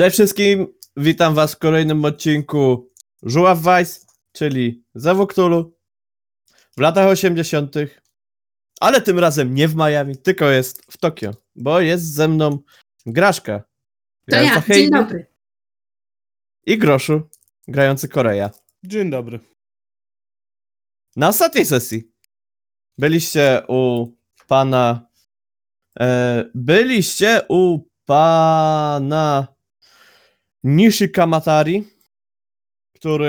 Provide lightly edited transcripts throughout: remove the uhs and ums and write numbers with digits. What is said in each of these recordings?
Cześć wszystkim, witam was w kolejnym odcinku Żuław Weiss, czyli Zew Cthulhu w latach 80. Ale tym razem nie w Miami, tylko jest w Tokio, bo jest ze mną Graszka. To ja, dzień dobry. I Groszu, grający Korea. Dzień dobry. Na ostatniej sesji byliście u pana... Byliście u pana Nishikamatari, który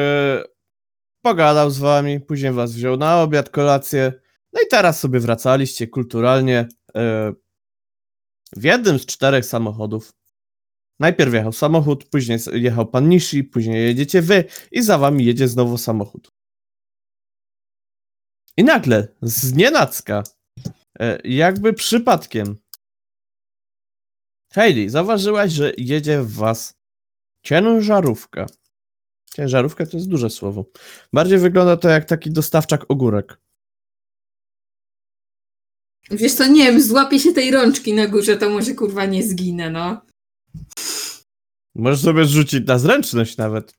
pogadał z wami, później was wziął na obiad, kolację. No i teraz sobie wracaliście kulturalnie w jednym z 4 samochodów. Najpierw jechał samochód, później jechał pan Nishi, później jedziecie wy i za wami jedzie znowu samochód. I nagle, znienacka, jakby przypadkiem, Hayley, zauważyłaś, że jedzie w was ciężarówka. Ciężarówka to jest duże słowo. Bardziej wygląda to jak taki dostawczak ogórek. Wiesz co, nie wiem, złapię się tej rączki na górze, to może kurwa nie zginę, no. Możesz sobie rzucić na zręczność nawet.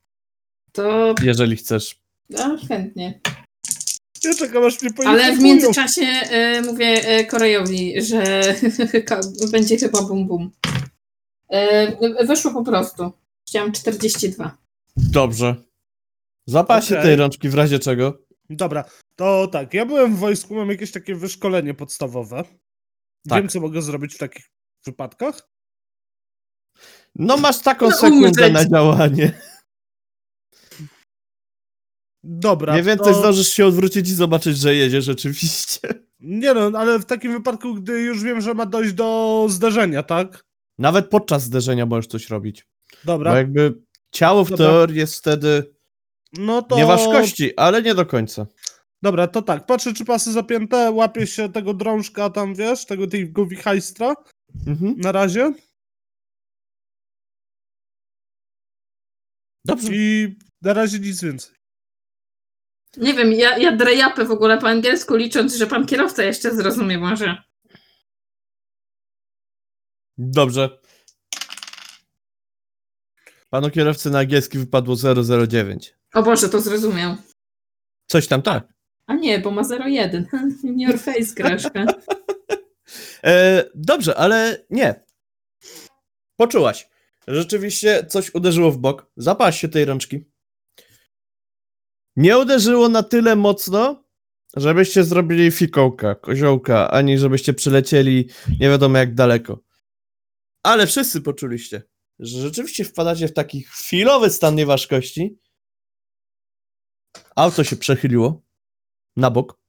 To... jeżeli chcesz. No, chętnie. Ja czekam, aż mnie pojedziemy. Ale w międzyczasie mówię Korejowi, że będzie chyba bum bum. Weszło po prostu. Chciałam 42. Dobrze. Zapasie tej rączki w razie czego. Dobra, to tak. Ja byłem w wojsku, mam jakieś takie wyszkolenie podstawowe. Tak. Wiem, co mogę zrobić w takich wypadkach. No masz taką sekundę na działanie. Dobra. Mniej więcej to... zdążysz się odwrócić i zobaczyć, że jedzie rzeczywiście. Nie no, ale w takim wypadku, gdy już wiem, że ma dojść do zderzenia, tak? Nawet podczas zderzenia możesz coś robić. Dobra. Bo jakby ciało w teorii jest wtedy no to... nieważkości, ale nie do końca. Dobra, to tak. Patrzę, czy pasy zapięte, łapię się tego drążka tam, wiesz, tego tej gówihajstra. Mhm. Na razie. Dobrze. I na razie nic więcej. Nie wiem, ja drejapę w ogóle po angielsku, licząc, że pan kierowca jeszcze zrozumie może. Dobrze. Panu kierowcy na angielski wypadło 009. O Boże, to zrozumiał. Coś tam tak. A nie, bo ma 01. In your face, Graszka. Dobrze, ale nie. Poczułaś. Rzeczywiście coś uderzyło w bok. Zapaś się tej rączki. Nie uderzyło na tyle mocno, żebyście zrobili fikołka, koziołka, ani żebyście przylecieli nie wiadomo jak daleko. Ale wszyscy poczuliście, że rzeczywiście wpadacie w taki chwilowy stan nieważkości. Auto się przechyliło na bok.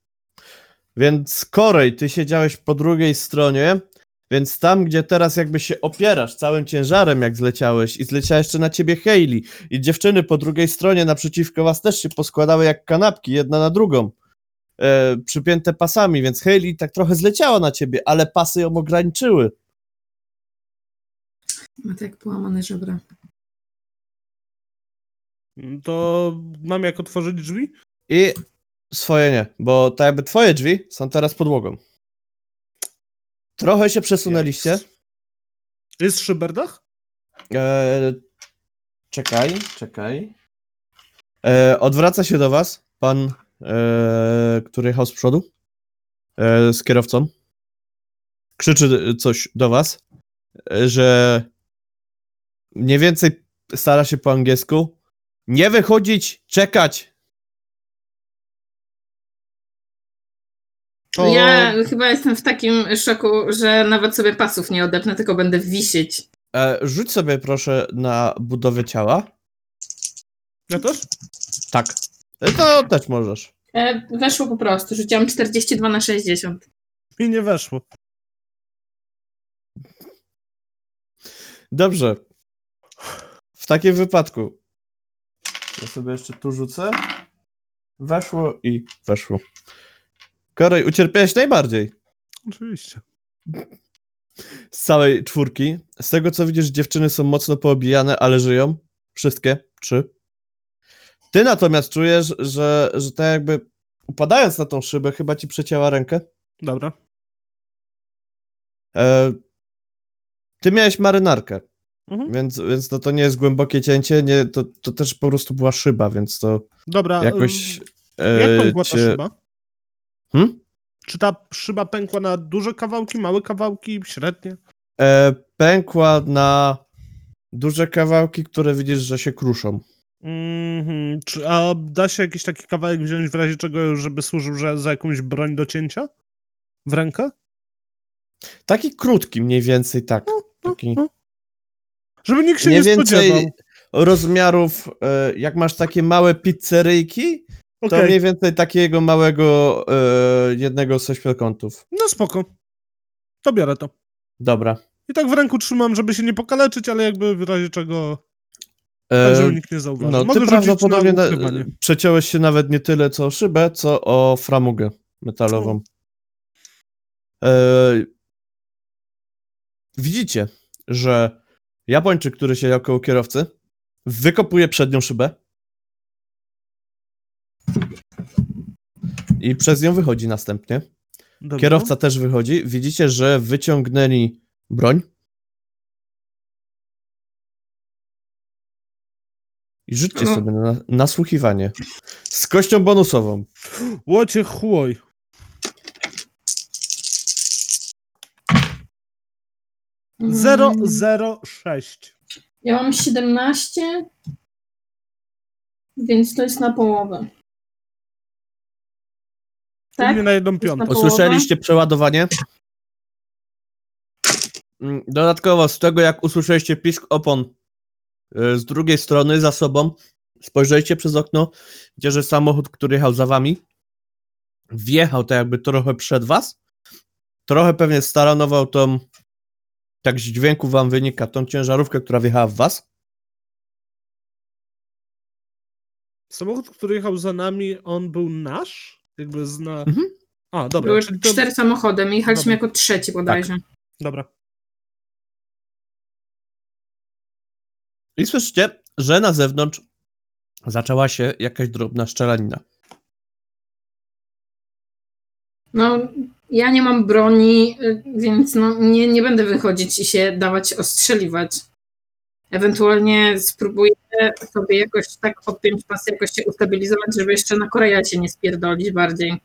Więc Korej, ty siedziałeś po drugiej stronie, więc tam, gdzie teraz jakby się opierasz całym ciężarem, jak zleciałeś i zleciała jeszcze na ciebie Hayley i dziewczyny po drugiej stronie naprzeciwko was też się poskładały jak kanapki, jedna na drugą, przypięte pasami, więc Hayley tak trochę zleciała na ciebie, ale pasy ją ograniczyły. Ma tak połamane żebra. To mam jak otworzyć drzwi? I swoje nie, bo tak jakby twoje drzwi są teraz podłogą. Trochę się przesunęliście. Jest szyberdach? Czekaj. Odwraca się do was pan, który jechał z przodu z kierowcą. Krzyczy coś do was, że mniej więcej stara się po angielsku. Nie wychodzić, czekać. To... ja chyba jestem w takim szoku, że nawet sobie pasów nie odepnę, tylko będę wisieć. Rzuć sobie proszę na budowę ciała. Ja też? Tak. To też możesz. Weszło po prostu. Rzuciłam 42/60. I nie weszło. Dobrze. W takim wypadku. Ja sobie jeszcze tu rzucę. Weszło i weszło. Korej, ucierpiałeś najbardziej. Oczywiście. Z całej 4. Z tego, co widzisz, dziewczyny są mocno poobijane, ale żyją. Wszystkie 3. Ty natomiast czujesz, że tak jakby upadając na tą szybę, chyba ci przecięła rękę. Dobra. Ty miałeś marynarkę. Mhm. Więc no to nie jest głębokie cięcie, nie, to też po prostu była szyba, więc to dobra, jakoś... Jak była ta szyba? Czy ta szyba pękła na duże kawałki, małe kawałki, średnie? Pękła na duże kawałki, które widzisz, że się kruszą. Mm-hmm. A da się jakiś taki kawałek wziąć w razie czego, żeby służył za jakąś broń do cięcia? W rękę? Taki krótki mniej więcej, tak. Taki... Żeby nikt się nie spodziewał. Rozmiarów, jak masz takie małe pizzeryjki, okay. To mniej więcej takiego małego jednego z ośmiokątów. No spoko. To biorę to. Dobra. I tak w ręku trzymam, żeby się nie pokaleczyć, ale jakby w razie czego... Tak, żeby nikt nie zauważył. No, mogę ty prawdopodobnie przeciąłeś się nawet nie tyle co o szybę, co o framugę metalową. Widzicie, że Japończyk, który siedział koło kierowcy, wykopuje przednią szybę i przez nią wychodzi następnie. Dobra. Kierowca też wychodzi. Widzicie, że wyciągnęli broń i rzućcie sobie na nasłuchiwanie z kością bonusową. Łocie chłoj. Mm. 006. Ja mam 17, więc to jest na połowę. Tak? Na 1/5. Usłyszeliście przeładowanie? Dodatkowo z tego, jak usłyszeliście pisk opon z drugiej strony za sobą, spojrzeliście przez okno, gdzie że samochód, który jechał za wami, wjechał tak jakby trochę przed was, trochę pewnie staranował tą, tak z dźwięku wam wynika, tą ciężarówkę, która wjechała w was. Samochód, który jechał za nami, on był nasz? Jakby zna... Mhm. A, dobra. Były to... 4 samochody, my jechaliśmy dobra. Jako trzeci bodajże. Tak. Dobra. I słyszycie, że na zewnątrz zaczęła się jakaś drobna szczelanina. No, ja nie mam broni, więc no, nie będę wychodzić i się dawać ostrzeliwać. Ewentualnie spróbuję sobie jakoś tak odpiąć pasy, jakoś się ustabilizować, żeby jeszcze na Koreja się nie spierdolić bardziej.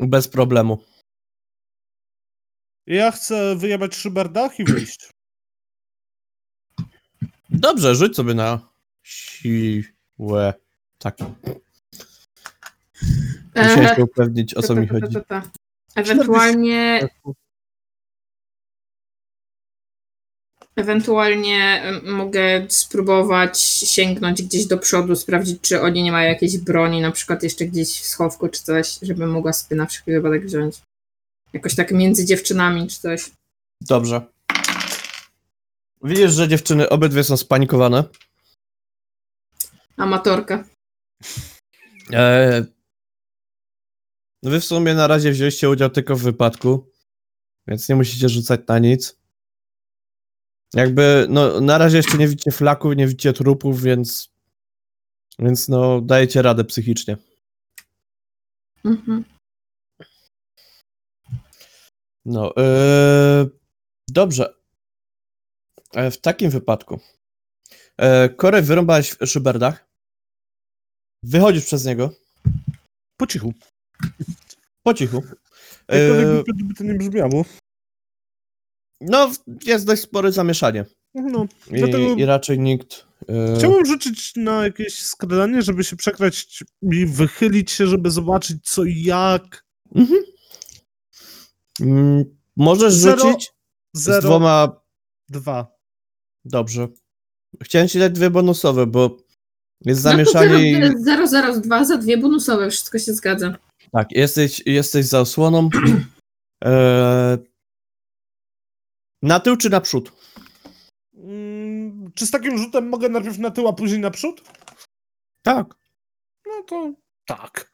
Bez problemu. Ja chcę wyjebać 3 bardach i wyjść. Dobrze, rzuć sobie na siłę. Tak. Musiałem się upewnić, o co mi chodzi. Ewentualnie mogę spróbować sięgnąć gdzieś do przodu, sprawdzić, czy oni nie mają jakiejś broni, na przykład jeszcze gdzieś w schowku czy coś, żebym mogła sobie na wszelki wypadek wziąć. Jakoś tak między dziewczynami czy coś. Dobrze. Widzisz, że dziewczyny obydwie są spanikowane. Amatorka. Wy w sumie na razie wzięliście udział tylko w wypadku, więc nie musicie rzucać na nic. Jakby, no na razie jeszcze nie widzicie flaków, nie widzicie trupów, więc no dajecie radę psychicznie. Mhm. No, dobrze. W takim wypadku Corey wyrąbałeś w szyberdach. Wychodzisz przez niego. Po cichu. Jakby to nie brzmiało. No, jest dość spore zamieszanie. No, i raczej nikt... Chciałbym rzucić na jakieś skradanie, żeby się przekraść i wychylić się, żeby zobaczyć co i jak. Mhm. Możesz rzucić z 2. Dobrze. Chciałem ci dać 2 bonusowe, bo jest zamieszanie... No to 002 za 2 bonusowe, wszystko się zgadza. Tak, jesteś za osłoną. Na tył czy na przód? Czy z takim rzutem mogę najpierw na tył, a później na przód? Tak. No to tak.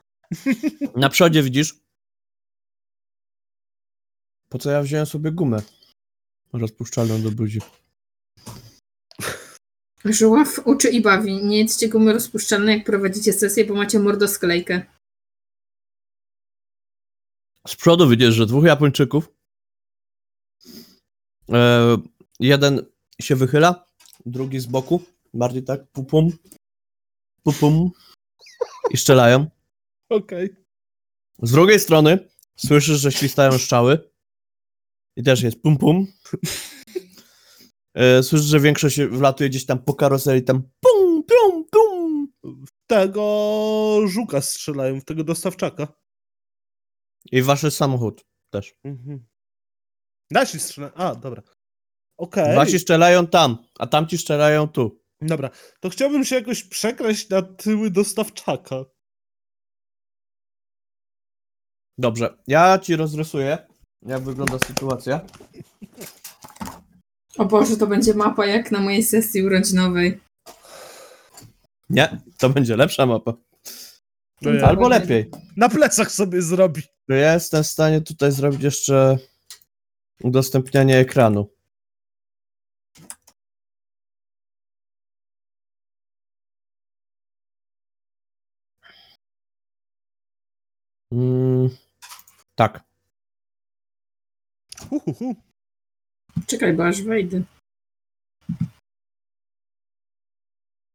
Na przodzie widzisz? Po co ja wziąłem sobie gumę rozpuszczalną do buzi? Żuław uczy i bawi. Nie jedzcie gumy rozpuszczalnej, jak prowadzicie sesję, bo macie mordosklejkę. Z przodu widzisz, że 2 Japończyków Jeden się wychyla, drugi z boku, bardziej tak pupum, pupum i strzelają. Okej. Okay. Z drugiej strony słyszysz, że świstają strzały i też jest pum pum. Słyszysz, że większość wlatuje gdzieś tam po karoseli, tam pum pum pum. W tego żuka strzelają, w tego dostawczaka. I wasz samochód też. Mhm. Nasi strzelają, a dobra. Okay. Wasi strzelają tam, a tamci strzelają tu. Dobra, to chciałbym się jakoś przekraść na tyły dostawczaka. Dobrze, ja ci rozrysuję, jak wygląda sytuacja. O Boże, to będzie mapa jak na mojej sesji urodzinowej. Nie, to będzie lepsza mapa. Albo lepiej. Na plecach sobie zrobi. Ja jestem w stanie tutaj zrobić jeszcze udostępnianie ekranu. Tak. Czekaj, bo aż wejdę.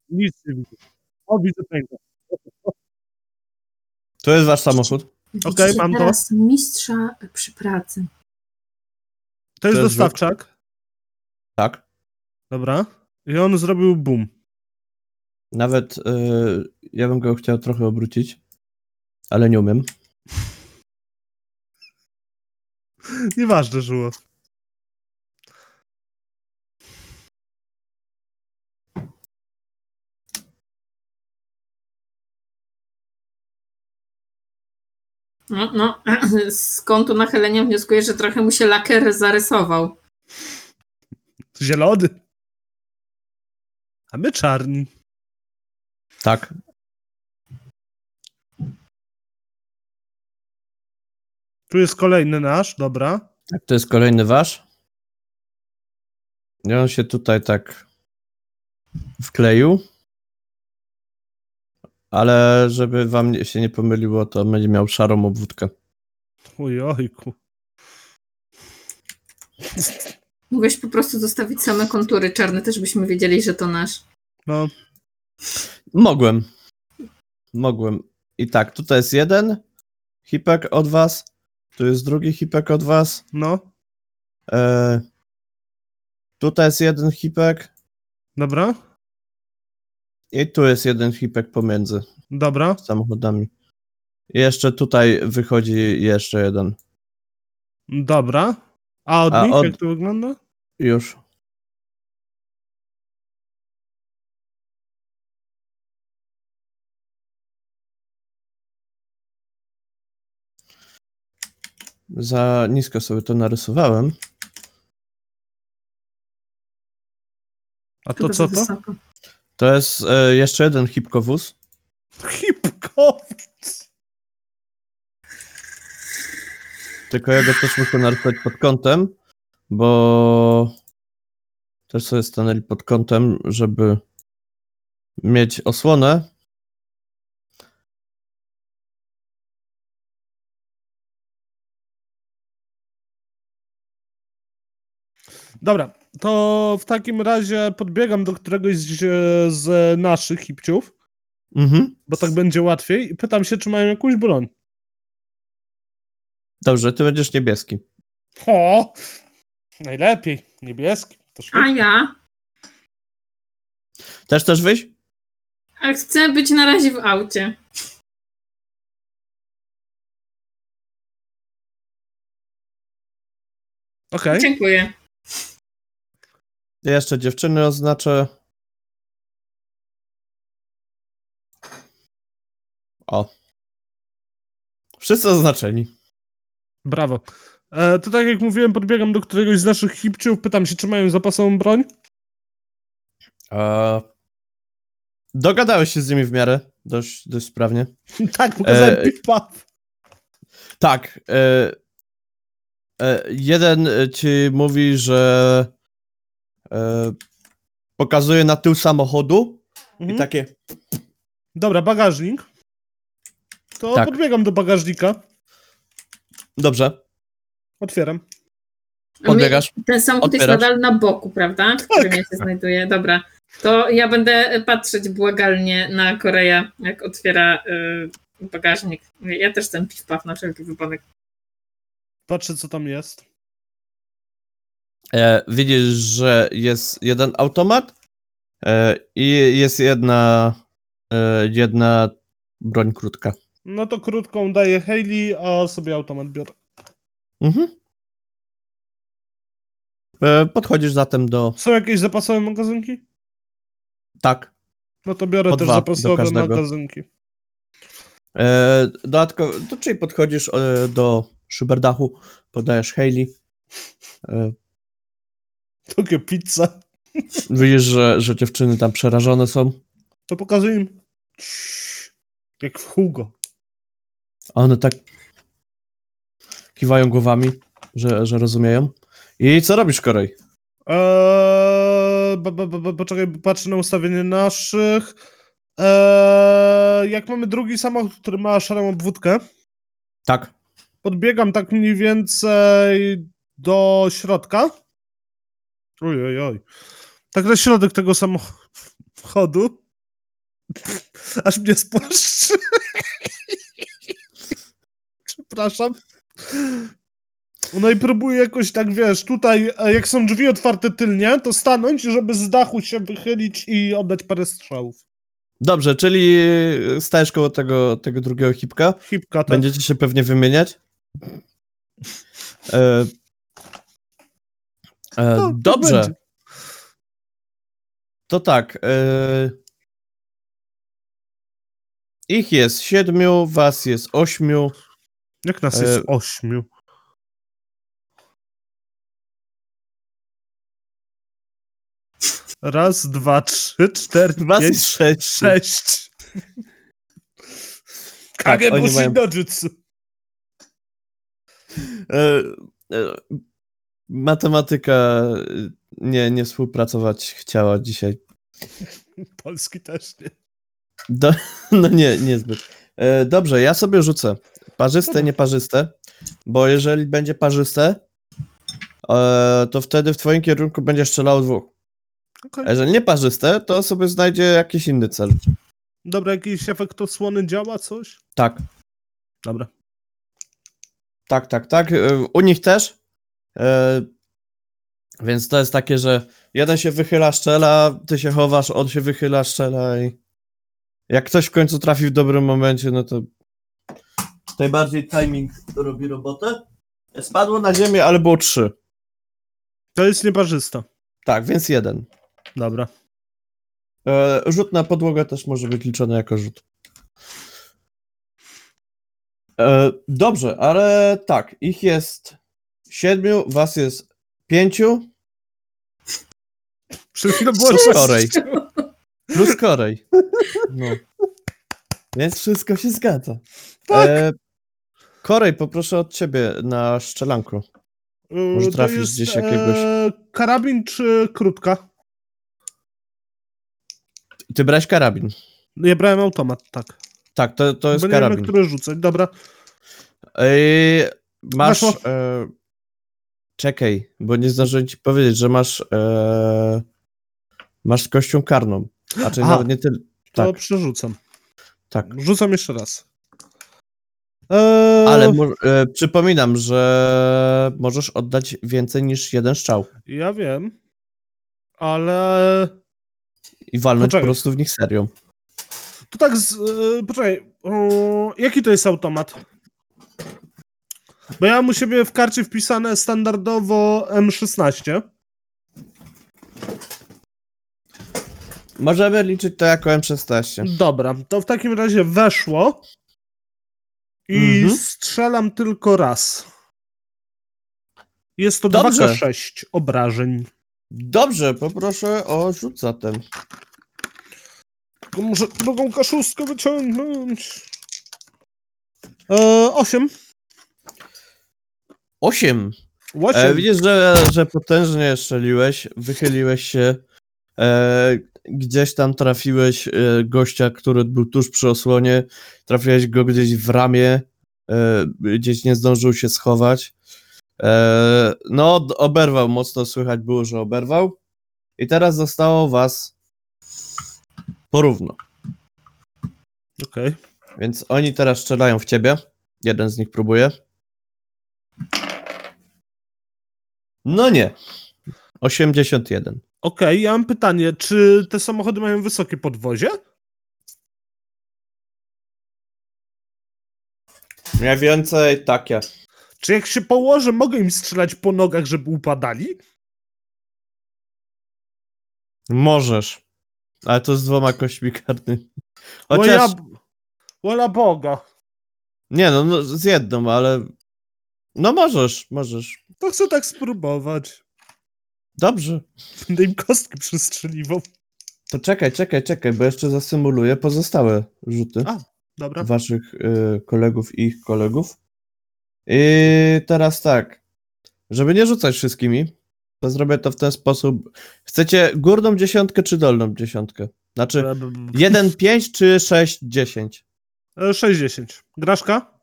Nic nie widzę. O, widzę tego. To jest wasz samochód. Okej, mam to. Teraz mistrza przy pracy. To jest dostawczak? Żuk. Tak. Dobra. I on zrobił boom. Nawet ja bym go chciał trochę obrócić, ale nie umiem. Nieważne, Żuław. No, z kątu nachylenia wnioskuję, że trochę mu się lakier zarysował. Zielony. A my czarni. Tak. Tu jest kolejny nasz, dobra. Tak, to jest kolejny wasz. I on się tutaj tak wkleił. Ale żeby wam się nie pomyliło, to będzie miał szarą obwódkę. Ojojku. Mogłeś po prostu zostawić same kontury czarne, też byśmy wiedzieli, że to nasz. No. Mogłem. I tak, tutaj jest jeden hipek od was, tu jest drugi hipek od was. No. Tutaj jest jeden hipek. Dobra. I tu jest jeden hipek pomiędzy. Dobra. Samochodami. Jeszcze tutaj wychodzi jeszcze jeden. Dobra. A od nich jak to wygląda? Już. Za nisko sobie to narysowałem. A to co to? To jest jeszcze jeden hipkowóz. Hipkowóz! Tylko ja go też muszę narysować pod kątem, bo też sobie stanęli pod kątem, żeby mieć osłonę. Dobra, to w takim razie podbiegam do któregoś z naszych hipciów, bo tak będzie łatwiej, i pytam się, czy mają jakąś broń. Dobrze, ty będziesz niebieski. O, najlepiej, niebieski. A ja? Też wyjść? A chcę być na razie w aucie. Okej. Dziękuję. Jeszcze dziewczyny oznaczę. O. Wszyscy oznaczeni. Brawo. To tak jak mówiłem, podbiegam do któregoś z naszych hipciów, pytam się, czy mają zapasową broń? Dogadałeś się z nimi w miarę. Dość sprawnie. Tak, pokazałem pick-up. Tak. Jeden ci mówi, że pokazuje na tył samochodu i takie. Dobra, bagażnik. To tak. Podbiegam do bagażnika. Dobrze. Otwieram. Podbiegasz. Ten samochód jest nadal na boku, prawda? W którym ja się znajduję. Dobra. To ja będę patrzeć błagalnie na Koreę, jak otwiera bagażnik. Ja też ten piw-paw na wszelki wypadek. Patrzę, co tam jest. Widzisz, że jest jeden automat i jest jedna broń krótka. No to krótką daję Hayley, a sobie automat biorę. Mhm. Podchodzisz zatem do... Są jakieś zapasowe magazynki? Tak. No to biorę też zapasowe magazynki. Dodatkowo, to czyli podchodzisz do szyberdachu, podajesz Hayley. Tokio pizza. Widzisz, że dziewczyny tam przerażone są. To pokazuj im. Jak w Hugo. A one tak kiwają głowami, że rozumieją. I co robisz, Korej? Poczekaj, patrzę na ustawienie naszych. Jak mamy drugi samochód, który ma szarą obwódkę. Tak. Podbiegam tak mniej więcej do środka. Ojojoj. Tak na środek tego samochodu. Aż mnie spłaszczy. Przepraszam. No i próbuję jakoś tak, wiesz, tutaj, jak są drzwi otwarte tylnie, to stanąć, żeby z dachu się wychylić i oddać parę strzałów. Dobrze, czyli stajesz koło tego drugiego hipka. Hipka, tak. Będziecie się pewnie wymieniać. No, dobrze. Będzie. To tak. Ich jest 7, was jest 8. Jak nas jest 8? Raz, dwa, trzy, cztery, pięć, sześć. Kage tak, Bushi Dojutsu. Matematyka nie współpracować chciała dzisiaj. Polski też nie. No nie, niezbyt. Dobrze, ja sobie rzucę. Parzyste, nieparzyste. Bo jeżeli będzie parzyste, to wtedy w twoim kierunku będzie strzelało 2. Okay. A jeżeli nie parzyste, to sobie znajdzie jakiś inny cel. Dobra, jakiś efekt osłony działa, coś? Tak. Dobra. Tak. U nich też. Więc to jest takie, że jeden się wychyla, strzela, ty się chowasz, on się wychyla, strzela i jak ktoś w końcu trafi w dobrym momencie, no to najbardziej timing robi robotę. Spadło na ziemię, ale było 3. To jest nieparzysta. Tak, więc 1. Dobra. Rzut na podłogę też może być liczony jako rzut. Dobrze, ale tak, ich jest 7, was jest 5. Przed chwilą było 6. Plus Korej. No. Więc wszystko się zgadza. Tak. Korej, poproszę od ciebie na szczelanku. Może trafisz jest, gdzieś jakiegoś... karabin czy krótka? Ty brałeś karabin. Ja brałem automat, tak. Tak, to jest karabin. Nie wiem, który rzucać, dobra. Masz... czekaj, bo nie zdążyłem ci powiedzieć, że masz... masz kością karną. A czyli nawet nie tyle. Tak. To przerzucam. Tak. Rzucam jeszcze raz. Ale przypominam, że możesz oddać więcej niż jeden strzał. Ja wiem, ale... I walnąć po prostu w nich serią. To tak, poczekaj, jaki to jest automat? Bo ja mam u siebie w karcie wpisane standardowo M16. Możemy liczyć to jako M16. Dobra, to w takim razie weszło. I strzelam tylko raz. Jest to 2K6 obrażeń. Dobrze, poproszę o rzut zatem. Tylko muszę drugą K6 wyciągnąć. 8. 8. Widzisz, że potężnie strzeliłeś, wychyliłeś się. Gdzieś tam trafiłeś gościa, który był tuż przy osłonie, trafiłeś go gdzieś w ramię, gdzieś nie zdążył się schować, No, oberwał, mocno słychać było, że oberwał. I teraz zostało was porówno. Okej. Okay. Więc oni teraz strzelają w ciebie. Jeden z nich próbuje. No nie. 81. Okej, ja mam pytanie. Czy te samochody mają wysokie podwozie? Mniej więcej takie. Czy jak się położę, mogę im strzelać po nogach, żeby upadali? Możesz. Ale to z dwoma kośćmi karnymi. Chociaż... Wola Boga. Nie no, no, z jedną, ale... No możesz, możesz. To chcę tak spróbować. Dobrze. Będę im kostki przestrzeliwał. To czekaj, bo jeszcze zasymuluję pozostałe rzuty. A, dobra. Waszych kolegów i ich kolegów. I teraz tak. Żeby nie rzucać wszystkimi, to zrobię to w ten sposób. Chcecie górną dziesiątkę czy dolną dziesiątkę? Znaczy 1, 5 czy 6, 10? 6, 10. Graszka?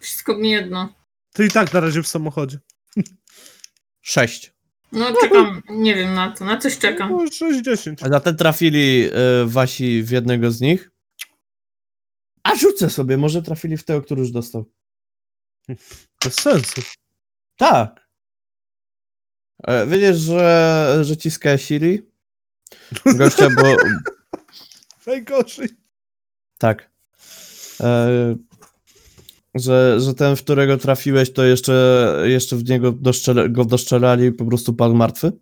Wszystko mi jedno. Ty i tak na razie w samochodzie. 6. No czekam, nie wiem na to, na coś czekam. No, 6-10. A na te trafili wasi w jednego z nich. A rzucę sobie, może trafili w tego, który już dostał. Bez sensu. Tak. Widzisz, że ciska Siri? Gościa, bo... Najgorszy. Tak. Że ten, w którego trafiłeś, to jeszcze w niego go dostrzelali i po prostu padł martwy.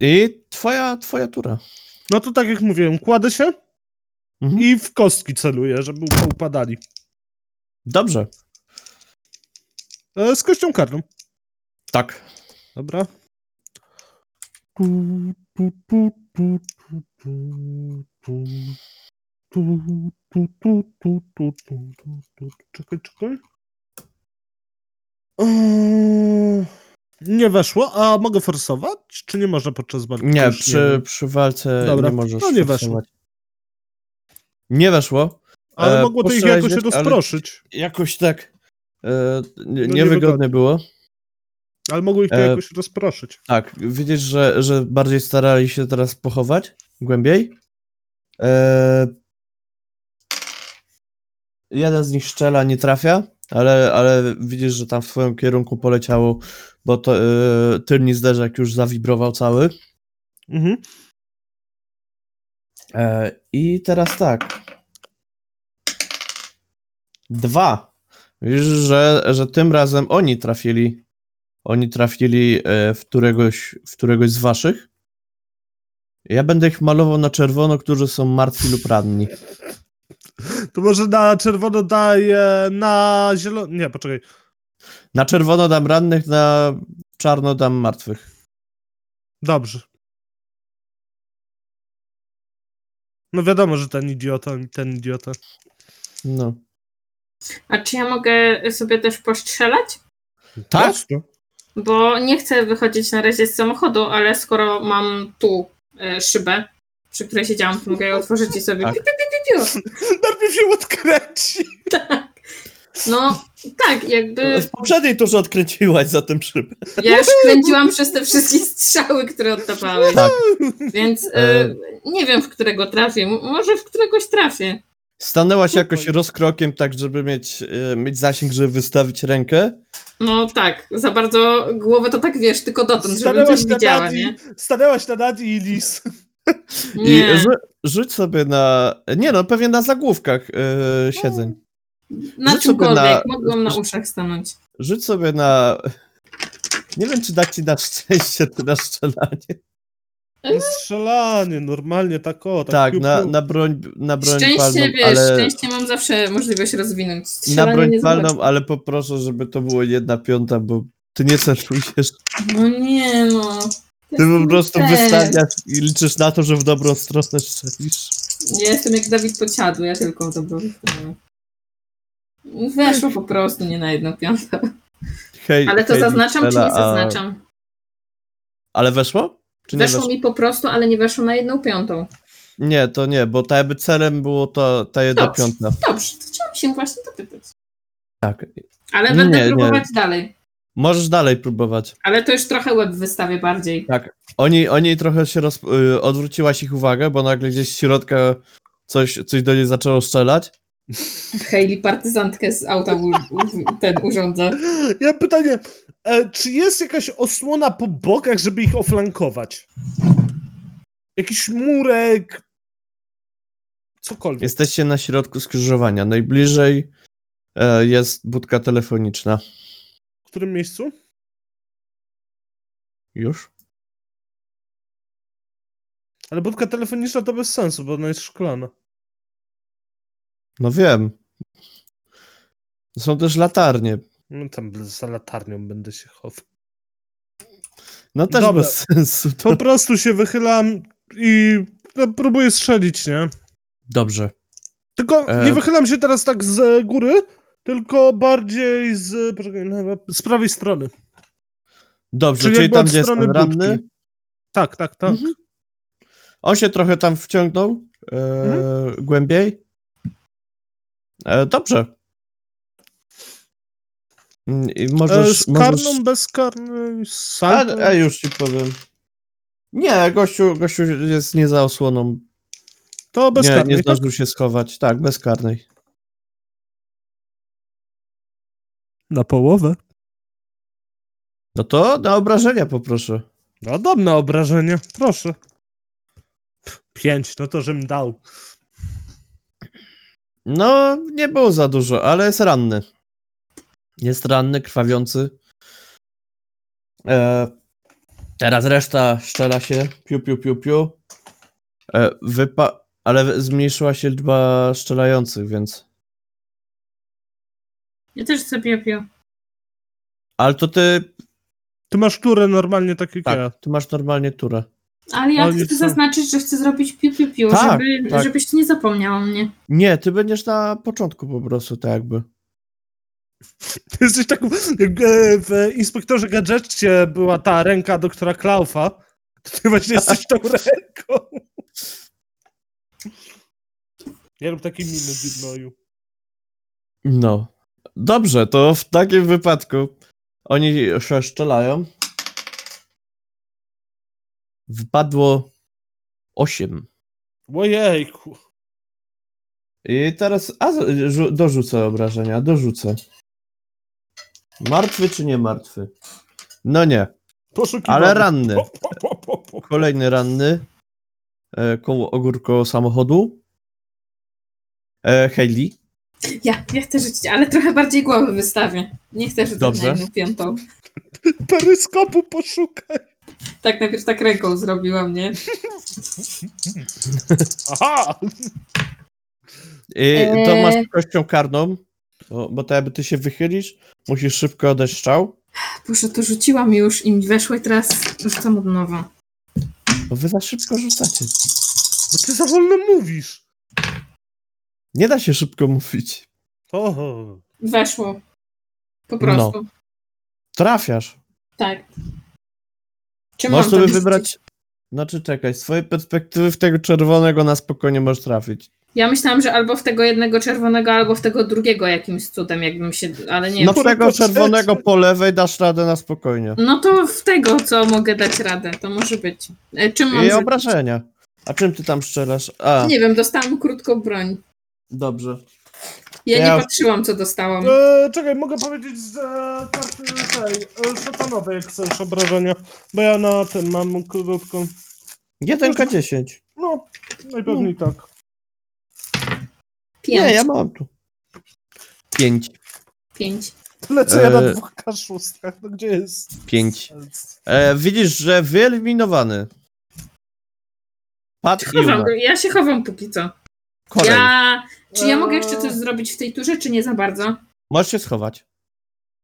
I twoja tura. No to tak jak mówiłem, kładę się i w kostki celuję, żeby upadali. Dobrze. Z kością karną. Tak. Dobra. Czekaj. Nie weszło, a mogę forsować? Czy nie można podczas walki? Nie, przy walce dobra, nie możesz. No nie weszło. Nie weszło. Ale mogło to ich jakoś się rozproszyć. Jakoś tak niewygodne było. Ale mogło ich to jakoś rozproszyć. Tak, widzisz, że bardziej starali się teraz pochować głębiej. Jeden z nich strzela, nie trafia, ale widzisz, że tam w twoim kierunku poleciało, bo to tylny zderzak już zawibrował cały. Mhm. I teraz tak. 2. Widzisz, że tym razem oni trafili. Oni trafili w któregoś z waszych. Ja będę ich malował na czerwono, którzy są martwi lub ranni. To może na czerwono daję, na zielono... Nie, poczekaj. Na czerwono dam rannych, na czarno dam martwych. Dobrze. No wiadomo, że ten idiota. No. A czy ja mogę sobie też postrzelać? Tak? Bo nie chcę wychodzić na razie z samochodu, ale skoro mam tu szybę, przy której siedziałam, to mogę ją otworzyć i sobie... Tak. Najpierw się odkręci. Tak. No, tak, jakby... W poprzedniej to już odkręciłaś za tym szybę. Ja już kręciłam przez te wszystkie strzały, które oddawałeś. Tak. Więc nie wiem, w którego trafię. Może w któregoś trafię. Stanęłaś jakoś rozkrokiem, tak, żeby mieć zasięg, żeby wystawić rękę? No tak, za bardzo głowę to tak, wiesz, tylko dotąd, żebym coś widziała, Nadii, nie? Stanęłaś na Nadii i Liz. I rzuć sobie na... Nie no, pewnie na zagłówkach siedzeń. Na czymkolwiek, mogłam na uszach stanąć. Rzuć sobie na... Nie wiem, czy da ci na szczęście to na strzelanie. No strzelanie, normalnie tak o. Tak, piu, piu. Na broń szczęście, palną. Szczęście, wiesz, ale... szczęście mam zawsze możliwość rozwinąć. Strzelanie na broń palną, ale poproszę, żeby to było 1/5, bo ty nie celujesz. No nie no. Ty po prostu wystawiasz i liczysz na to, że w dobrą stronę strzelisz. Ja jestem jak Dawid Podsiadły, ja tylko w dobrą stronę. Weszło po prostu, nie na 1/5. Hej, ale to hej, zaznaczam Michela, czy nie zaznaczam? Ale weszło? Weszło mi po prostu, ale nie weszło na 1/5. Nie, to nie, bo jakby celem było ta 1/5. Dobrze, to chciałam się właśnie dopytać. Tak. Ale będę próbować dalej. Możesz dalej próbować. Ale to już trochę łeb wystawię bardziej. Tak. Oni trochę się odwróciłaś ich uwagę, bo nagle gdzieś z środka coś do niej zaczęło strzelać. Hayley partyzantkę z auta urządza. Ja pytanie, czy jest jakaś osłona po bokach, żeby ich oflankować? Jakiś murek? Cokolwiek. Jesteście na środku skrzyżowania. Najbliżej jest budka telefoniczna. W którym miejscu? Już. Ale budka telefoniczna to bez sensu, bo ona jest szklana. No wiem. Są też latarnie. No tam za latarnią będę się chował. No też dobra, bez sensu. To... Po prostu się wychylam i próbuję strzelić, nie? Dobrze. Tylko nie wychylam się teraz tak z góry, tylko bardziej z prawej strony. Dobrze, czyli tam, gdzie jest ten ranny? Tak. Mhm. On się trochę tam wciągnął głębiej. Dobrze. Możesz, z karną, możesz... bezkarną... już ci powiem. Nie, gościu jest nie za osłoną. To bezkarnej. Nie zdążył się schować. Tak, bezkarnej. Na połowę. No to na obrażenia poproszę. No dam na obrażenia, proszę. 5, no to żem dał. No, nie było za dużo, ale jest ranny. Jest ranny, krwawiący. Teraz reszta strzela się. Piu, piu, piu, piu. Ale zmniejszyła się liczba strzelających, więc... Ja też chcę piu, piu. Ale to ty... Ty masz turę normalnie, tak jak ja. Ty masz normalnie turę. Ale ja chcę zaznaczyć, że chcę zrobić piu, piu, piu, tak, żebyś nie zapomniał o mnie. Nie, ty będziesz na początku po prostu, tak jakby. Ty jesteś tak... W Inspektorze Gadżecie była ta ręka doktora Klaufa. Ty właśnie jesteś tą ręką. Ja rób takie miny w widnoju. No. Dobrze, to w takim wypadku oni się strzelają. Wpadło 8. Ojejku. I teraz dorzucę obrażenia, dorzucę. Martwy czy nie martwy? No nie. Poszukiwamy. Ale ranny. Kolejny ranny. Koło samochodu. Hayley. Ja chcę rzucić, ale trochę bardziej głowy wystawię. Nie chcę rzucać na jedną piętą. Peryskopu poszukaj. Tak, najpierw tak ręką zrobiłam, nie? Aha! I to masz kością karną, bo to jakby ty się wychylisz, musisz szybko oddać strzał. Boże, to rzuciłam już i mi weszło i teraz rzucam od nowa. Bo wy za szybko rzucacie. Bo ty za wolno mówisz. Nie da się szybko mówić. Oho. Weszło. Po prostu. No. Trafiasz. Tak. Czy możesz sobie wybrać... Znaczy czekaj, z swojej perspektywy w tego czerwonego na spokojnie możesz trafić. Ja myślałam, że albo w tego jednego czerwonego, albo w tego drugiego jakimś cudem, jakbym się... Ale nie. No w tego czerwonego po lewej dasz radę na spokojnie. No to w tego, co mogę dać radę, to może być. Czym mam... I obrażenia. A czym ty tam strzelasz? Nie wiem, dostałam krótką broń. Dobrze. Ja nie patrzyłam, co dostałam. Czekaj, mogę powiedzieć z karty tej szatanowej, jak chcesz obrażenia. Bo ja na tym mam krótką. 1K10. No, najpewniej tak. 5. Nie, ja mam tu. 5. Lecę ja na 2K6. No gdzie jest? 5. Widzisz, że wyeliminowany. Ja się chowam póki co. Kolej. Czy ja mogę jeszcze coś zrobić w tej turze, czy nie za bardzo? Możesz się schować.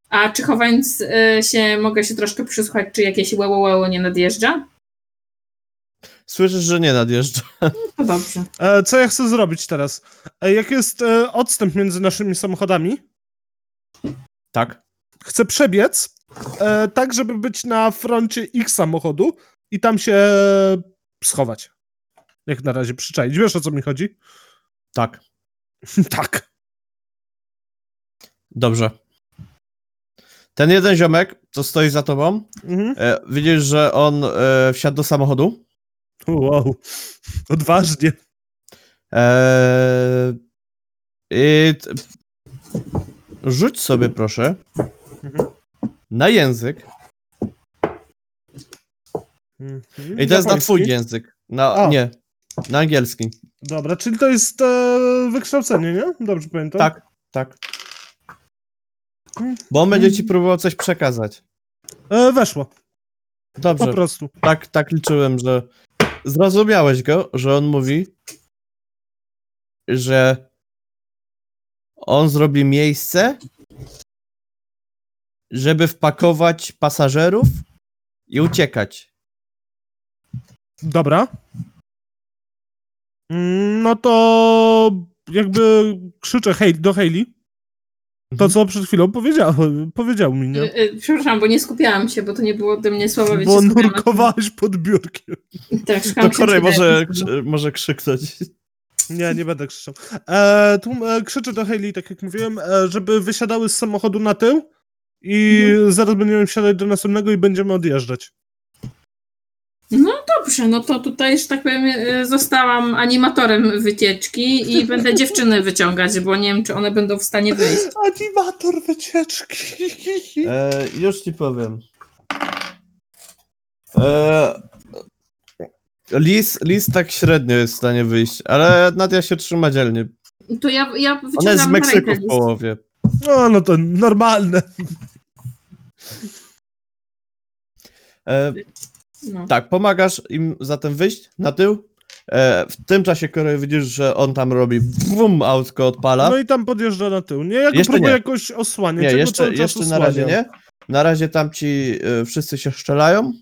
A czy chowając się, mogę się troszkę przysłuchać, czy jakieś wow nie nadjeżdża? Słyszysz, że nie nadjeżdża. No to dobrze. Co ja chcę zrobić teraz? Jaki jest odstęp między naszymi samochodami? Tak. Chcę przebiec, tak żeby być na froncie ich samochodu i tam się schować. Jak na razie przyczaić. Wiesz, o co mi chodzi? Tak. Tak. Dobrze. Ten jeden ziomek, co stoi za tobą, widzisz, że on wsiadł do samochodu. Wow. Odważnie. Rzuć sobie, proszę, na język. I to jest na twój język. Nie, na angielski. Dobra, czyli to jest wykształcenie, nie? Dobrze pamiętam? Tak, tak. Bo on będzie ci próbował coś przekazać. Weszło. Dobrze. Po prostu. Tak, tak liczyłem, że zrozumiałeś go, że on mówi, że on zrobi miejsce, żeby wpakować pasażerów i uciekać. Dobra. No to jakby krzyczę do Hayley. To, co przed chwilą powiedział mi, nie? Przepraszam, bo nie skupiałam się, bo to nie było ode mnie słowa, więc... Bo nurkowałaś pod biurkiem. Tak, szukałam się. To Corey może krzyknąć. Nie, nie będę krzyczał. Krzyczę do Hayley, tak jak mówiłem, żeby wysiadały z samochodu na tył i zaraz będziemy wsiadać do następnego i będziemy odjeżdżać. No dobrze, no to tutaj, że tak powiem, zostałam animatorem wycieczki i będę dziewczyny wyciągać, bo nie wiem, czy one będą w stanie wyjść. Animator wycieczki. Już ci powiem. Liz tak średnio jest w stanie wyjść, ale Nadia się trzyma dzielnie. To ja wyciągam. Ona jest z Meksyku w połowie. No to normalne. No. Tak, pomagasz im zatem wyjść na tył. W tym czasie, kiedy widzisz, że on tam robi wum, autko odpala. No i tam podjeżdża na tył, nie? Jak próbuję jakoś osłaniać. Nie, jeszcze na razie nie. Na razie tam ci wszyscy się szczelają.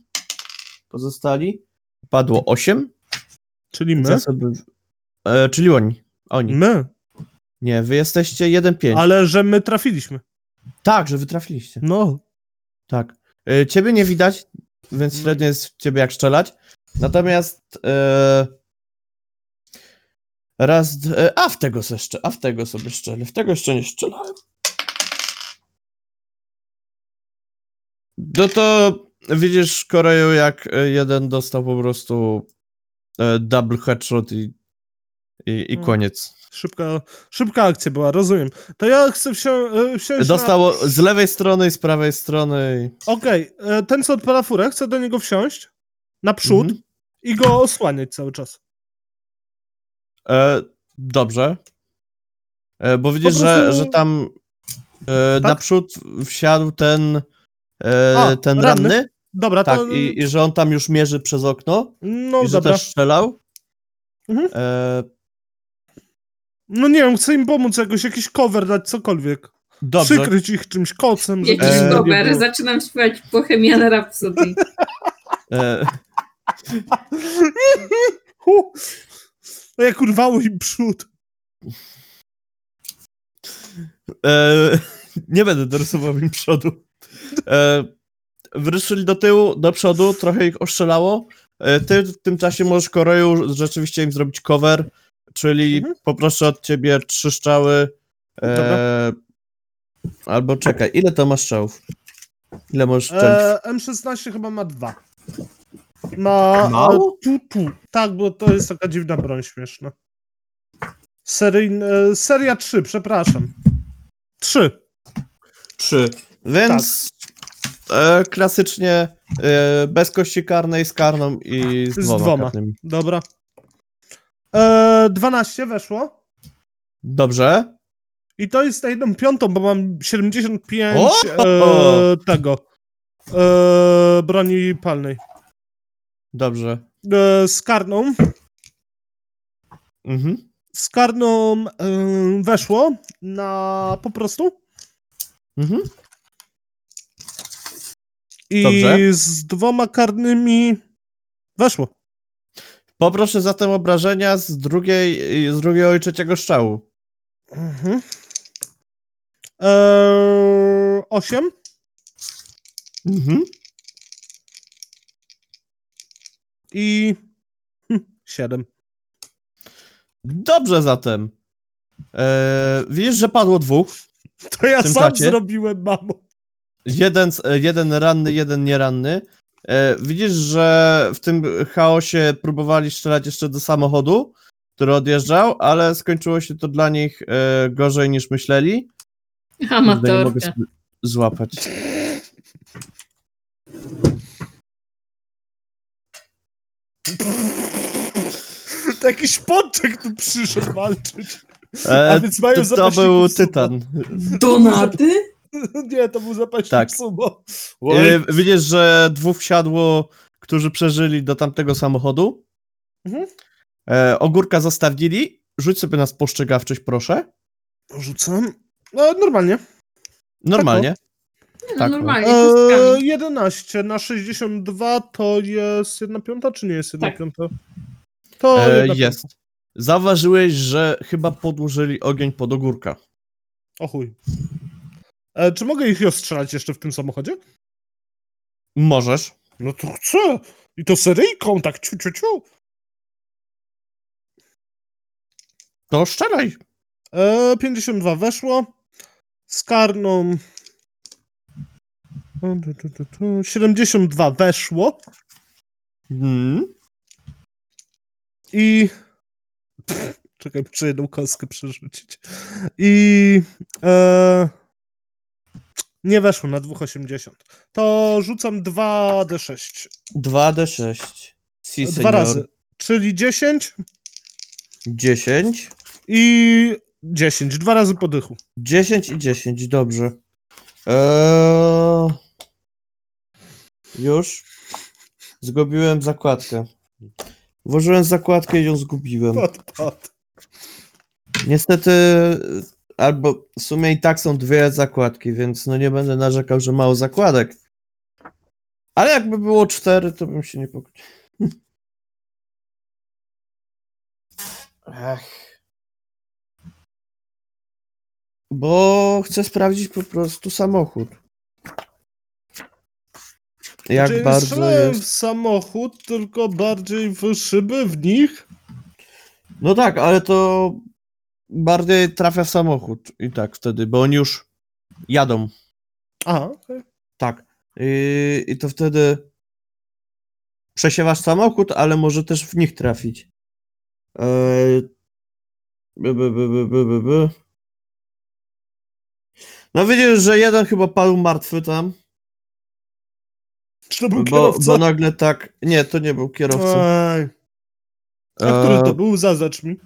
Pozostali. Padło 8. Czyli my? Czyli oni. My? Nie, wy jesteście 1-5. Ale że my trafiliśmy. Tak, że wy trafiliście. No. Tak. Ciebie nie widać, więc średnio jest w ciebie jak strzelać. Natomiast w tego sobie strzelę. W tego jeszcze nie strzelałem. No to widzisz, Koreju, jak jeden dostał po prostu double headshot i koniec. Szybka akcja była, rozumiem. To ja chcę wsiąść. Dostało z lewej strony i z prawej strony. Okej, ten co odpala furę, chcę do niego wsiąść naprzód i go osłaniać cały czas. Dobrze. Bo widzisz, że tam tak? Naprzód wsiadł ten ranny. Dobra, tak, to... I że on tam już mierzy przez okno. No, i że też strzelał. No nie wiem, chcę im pomóc jakoś, jakiś cover dać, cokolwiek. Dobrze. Przykryć ich czymś kocem. Jakiś cover, zaczynam śpiewać Bohemian Rhapsody. No jak urwało im przód. Nie będę dorysował im przodu. Wryszyli do tyłu, do przodu, trochę ich oszczelało. Ty w tym czasie możesz Koreju rzeczywiście im zrobić cover. Czyli poproszę od ciebie 3 strzały. Albo czekaj, ile to masz strzałów? Ile możesz strzelić? M16 chyba ma 2. Tak, bo to jest taka dziwna broń śmieszna. Seria 3, przepraszam. 3. Więc tak. Klasycznie bez kości karnej, z karną i z dwoma. Karnymi. Dobra. 12 weszło. Dobrze. I to jest na 1/5, bo mam 75 broni palnej. Dobrze. Z karną. Z karną weszło na po prostu. I dobrze. Z 2 karnymi weszło. Poproszę zatem obrażenia z drugiego i trzeciego strzału. 8. I 7. Dobrze zatem. Widzisz, że padło dwóch. To ja sam czacie. Zrobiłem, mamo. Jeden ranny, jeden nieranny. Widzisz, że w tym chaosie próbowali strzelać jeszcze do samochodu, który odjeżdżał, ale skończyło się to dla nich gorzej niż myśleli. Amatorka. Nie mogę sobie złapać. Taki szponczek tu przyszedł walczyć. To był tytan. Donaty? Nie, to był zapaśnik sumo. Widzisz, że dwóch wsiadło, którzy przeżyli do tamtego samochodu. Mhm. Ogórka zostawili. Rzuć sobie na spostrzegawczość, proszę. Rzucam. No, normalnie. Normalnie? No, tak, normalnie. 11 na 62 to jest 1/5, czy nie jest 1/5? To jest. Zauważyłeś, że chyba podłożyli ogień pod ogórka. O chuj. Czy mogę ich ostrzelać jeszcze w tym samochodzie? Możesz. No to chcę. I to seryjką, tak ciu, ciu, ciu. To strzelaj. 52 weszło. Z karną... 72 weszło. Hmm. I... Pff, czekaj, muszę jedną kostkę przerzucić. I... Nie weszło na 2,80. To rzucam 2d6. 2d6. Si, dwa senior. Razy. Czyli 10. 10. I 10. Dwa razy po dychu. 10 i 10. Dobrze. Już. Zgubiłem zakładkę. Włożyłem zakładkę i ją zgubiłem. Pod. Niestety... Albo w sumie i tak są dwie zakładki, więc no nie będę narzekał, że mało zakładek. Ale jakby było 4, to bym się nie pokłócił. Bo chcę sprawdzić po prostu samochód. Jak znaczy, bardzo strzelałem w samochód, tylko bardziej w szyby w nich? No tak, ale to... Bardziej trafia w samochód i tak wtedy, bo oni już jadą. Aha, okay. Tak. I to wtedy przesiewasz samochód, ale może też w nich trafić. No widzisz, że jeden chyba padł martwy tam. Czy to był kierowca? Bo nagle tak... Nie, to nie był kierowca. A który to był? Zaznacz mi.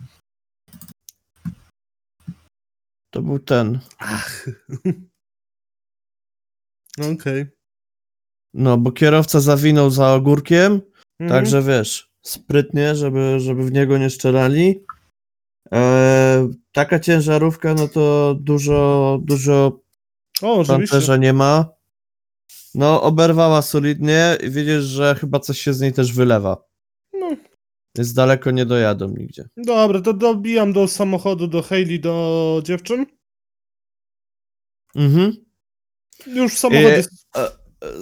To był ten. Ach. Okej. Okay. No, bo kierowca zawinął za ogórkiem, także wiesz, sprytnie, żeby w niego nie strzelali. Taka ciężarówka, no to dużo pancerza nie ma. No, oberwała solidnie i widzisz, że chyba coś się z niej też wylewa. No. Jest daleko, nie dojadą nigdzie. Dobra, to dobijam do samochodu, do Hayley, do dziewczyn. Mhm. Już samochód jest...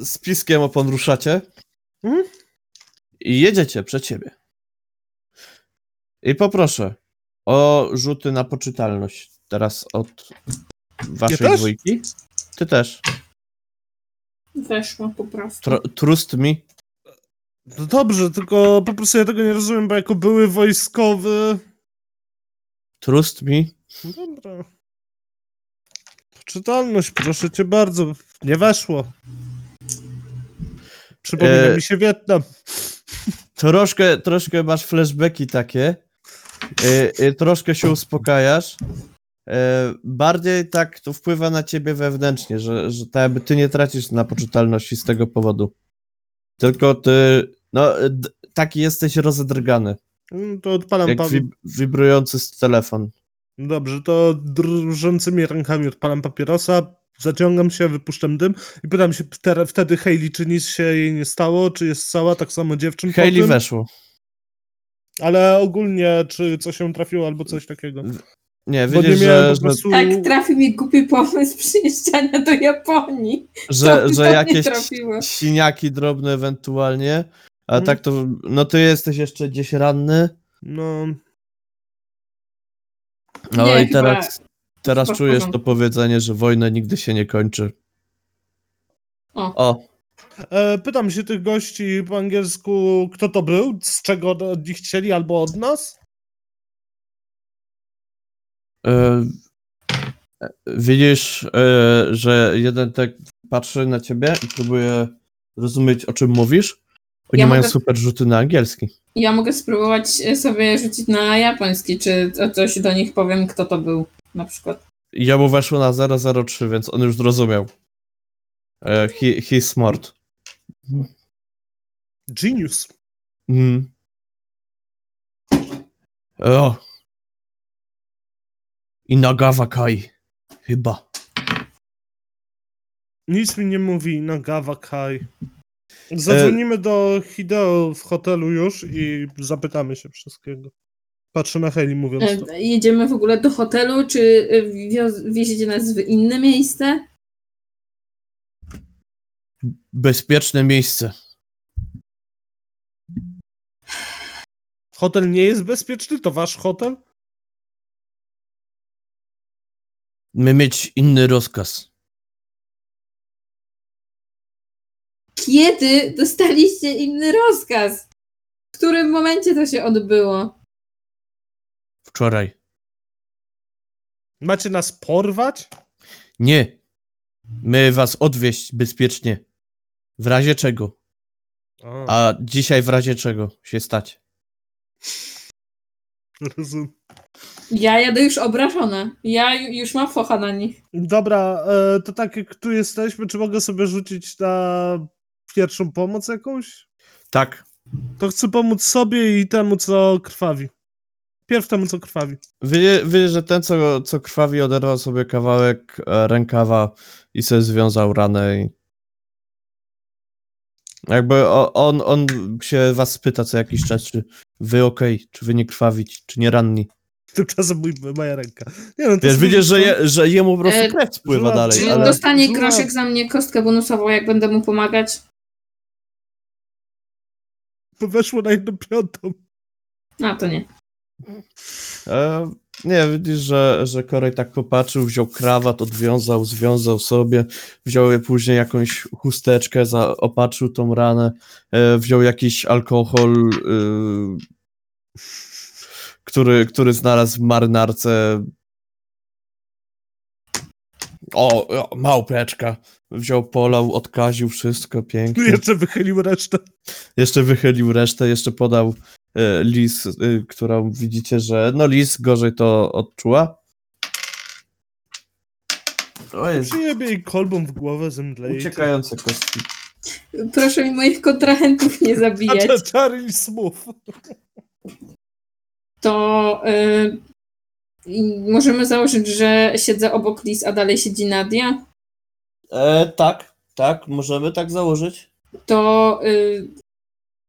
Z piskiem opon ruszacie. Mhm. I jedziecie przed siebie. I poproszę o rzuty na poczytalność. Teraz od waszej dwójki. Ty też. Weszła po prostu. Trust me. No dobrze, tylko po prostu ja tego nie rozumiem, bo jako były wojskowy... Trust me. Dobra. Poczytalność, proszę cię bardzo. Nie weszło. Przypomina mi się Wietnam. Troszkę masz flashbacki takie. Troszkę się uspokajasz. Bardziej tak to wpływa na ciebie wewnętrznie, że tak jakby ty nie tracisz na poczytalności z tego powodu. Tylko ty, no, taki jesteś rozedrgany. To odpalam jak wibrujący telefon. Dobrze, to drżącymi rękami odpalam papierosa, zaciągam się, wypuszczam dym i pytam się wtedy Hayley, czy nic się jej nie stało, czy jest cała, tak samo dziewczyn. Hayley weszło. Ale ogólnie, czy coś się trafiło albo coś takiego. Nie, widzisz, że... Prostu... Tak trafi mi głupi pomysł przyjeżdżania do Japonii. Że jakieś siniaki drobne ewentualnie, a tak to... No ty jesteś jeszcze gdzieś ranny. No... No nie, i teraz czujesz to powiedzenie, że wojna nigdy się nie kończy. O. Pytam się tych gości po angielsku, kto to był, z czego od nich chcieli, albo od nas? Widzisz, że jeden tak patrzy na ciebie i próbuje rozumieć, o czym mówisz. Oni mają super rzuty na angielski. Ja mogę spróbować sobie rzucić na japoński, czy coś do nich powiem, kto to był, na przykład. Ja mu weszło na 003, więc on już zrozumiał. He's smart. Genius. Mm. O. Inagawa Kai. Chyba. Nic mi nie mówi Inagawa Kai. Zadzwonimy do Hideo w hotelu już i zapytamy się wszystkiego. Patrzę na Hayley mówiąc to. Jedziemy w ogóle do hotelu, czy wieziecie nas w inne miejsce? Bezpieczne miejsce. Hotel nie jest bezpieczny? To wasz hotel? My mieć inny rozkaz. Kiedy dostaliście inny rozkaz? W którym momencie to się odbyło? Wczoraj. Macie nas porwać? Nie. My was odwieźć bezpiecznie. W razie czego. A dzisiaj w razie czego się stać. Rozumiem. Ja jadę już obrażona. Ja już mam focha na nich. Dobra, to tak jak tu jesteśmy, czy mogę sobie rzucić na pierwszą pomoc jakąś? Tak. To chcę pomóc sobie i temu, co krwawi. Pierw temu, co krwawi. Wiesz, że ten, co krwawi, oderwał sobie kawałek rękawa i sobie związał ranę. I... Jakby on się was spyta co jakiś czas, czy wy okej, czy wy nie krwawić, czy nie ranni. Tymczasem moja ręka. Nie, no to wiesz, widzisz, że jemu po prostu krew spływa dalej. Czy ale... dostanie groszek za mnie, kostkę bonusową, jak będę mu pomagać? Bo weszło na 1/5. A, to nie. Nie, widzisz, że Corey tak popatrzył, wziął krawat, odwiązał, związał sobie, wziął później jakąś chusteczkę, opatrzył tą ranę, wziął jakiś alkohol, który znalazł w marynarce. O, małpeczka. Wziął, polał, odkaził wszystko, pięknie. Jeszcze wychylił resztę, jeszcze podał Liz, którą widzicie, że Liz gorzej to odczuła. Przyjebie jej kolbą w głowę zemdlej. Uciekające kostki. Proszę mi moich kontrahentów nie zabijać. Kamatari smów. To możemy założyć, że siedzę obok Liz, a dalej siedzi Nadia? Tak, możemy tak założyć. To...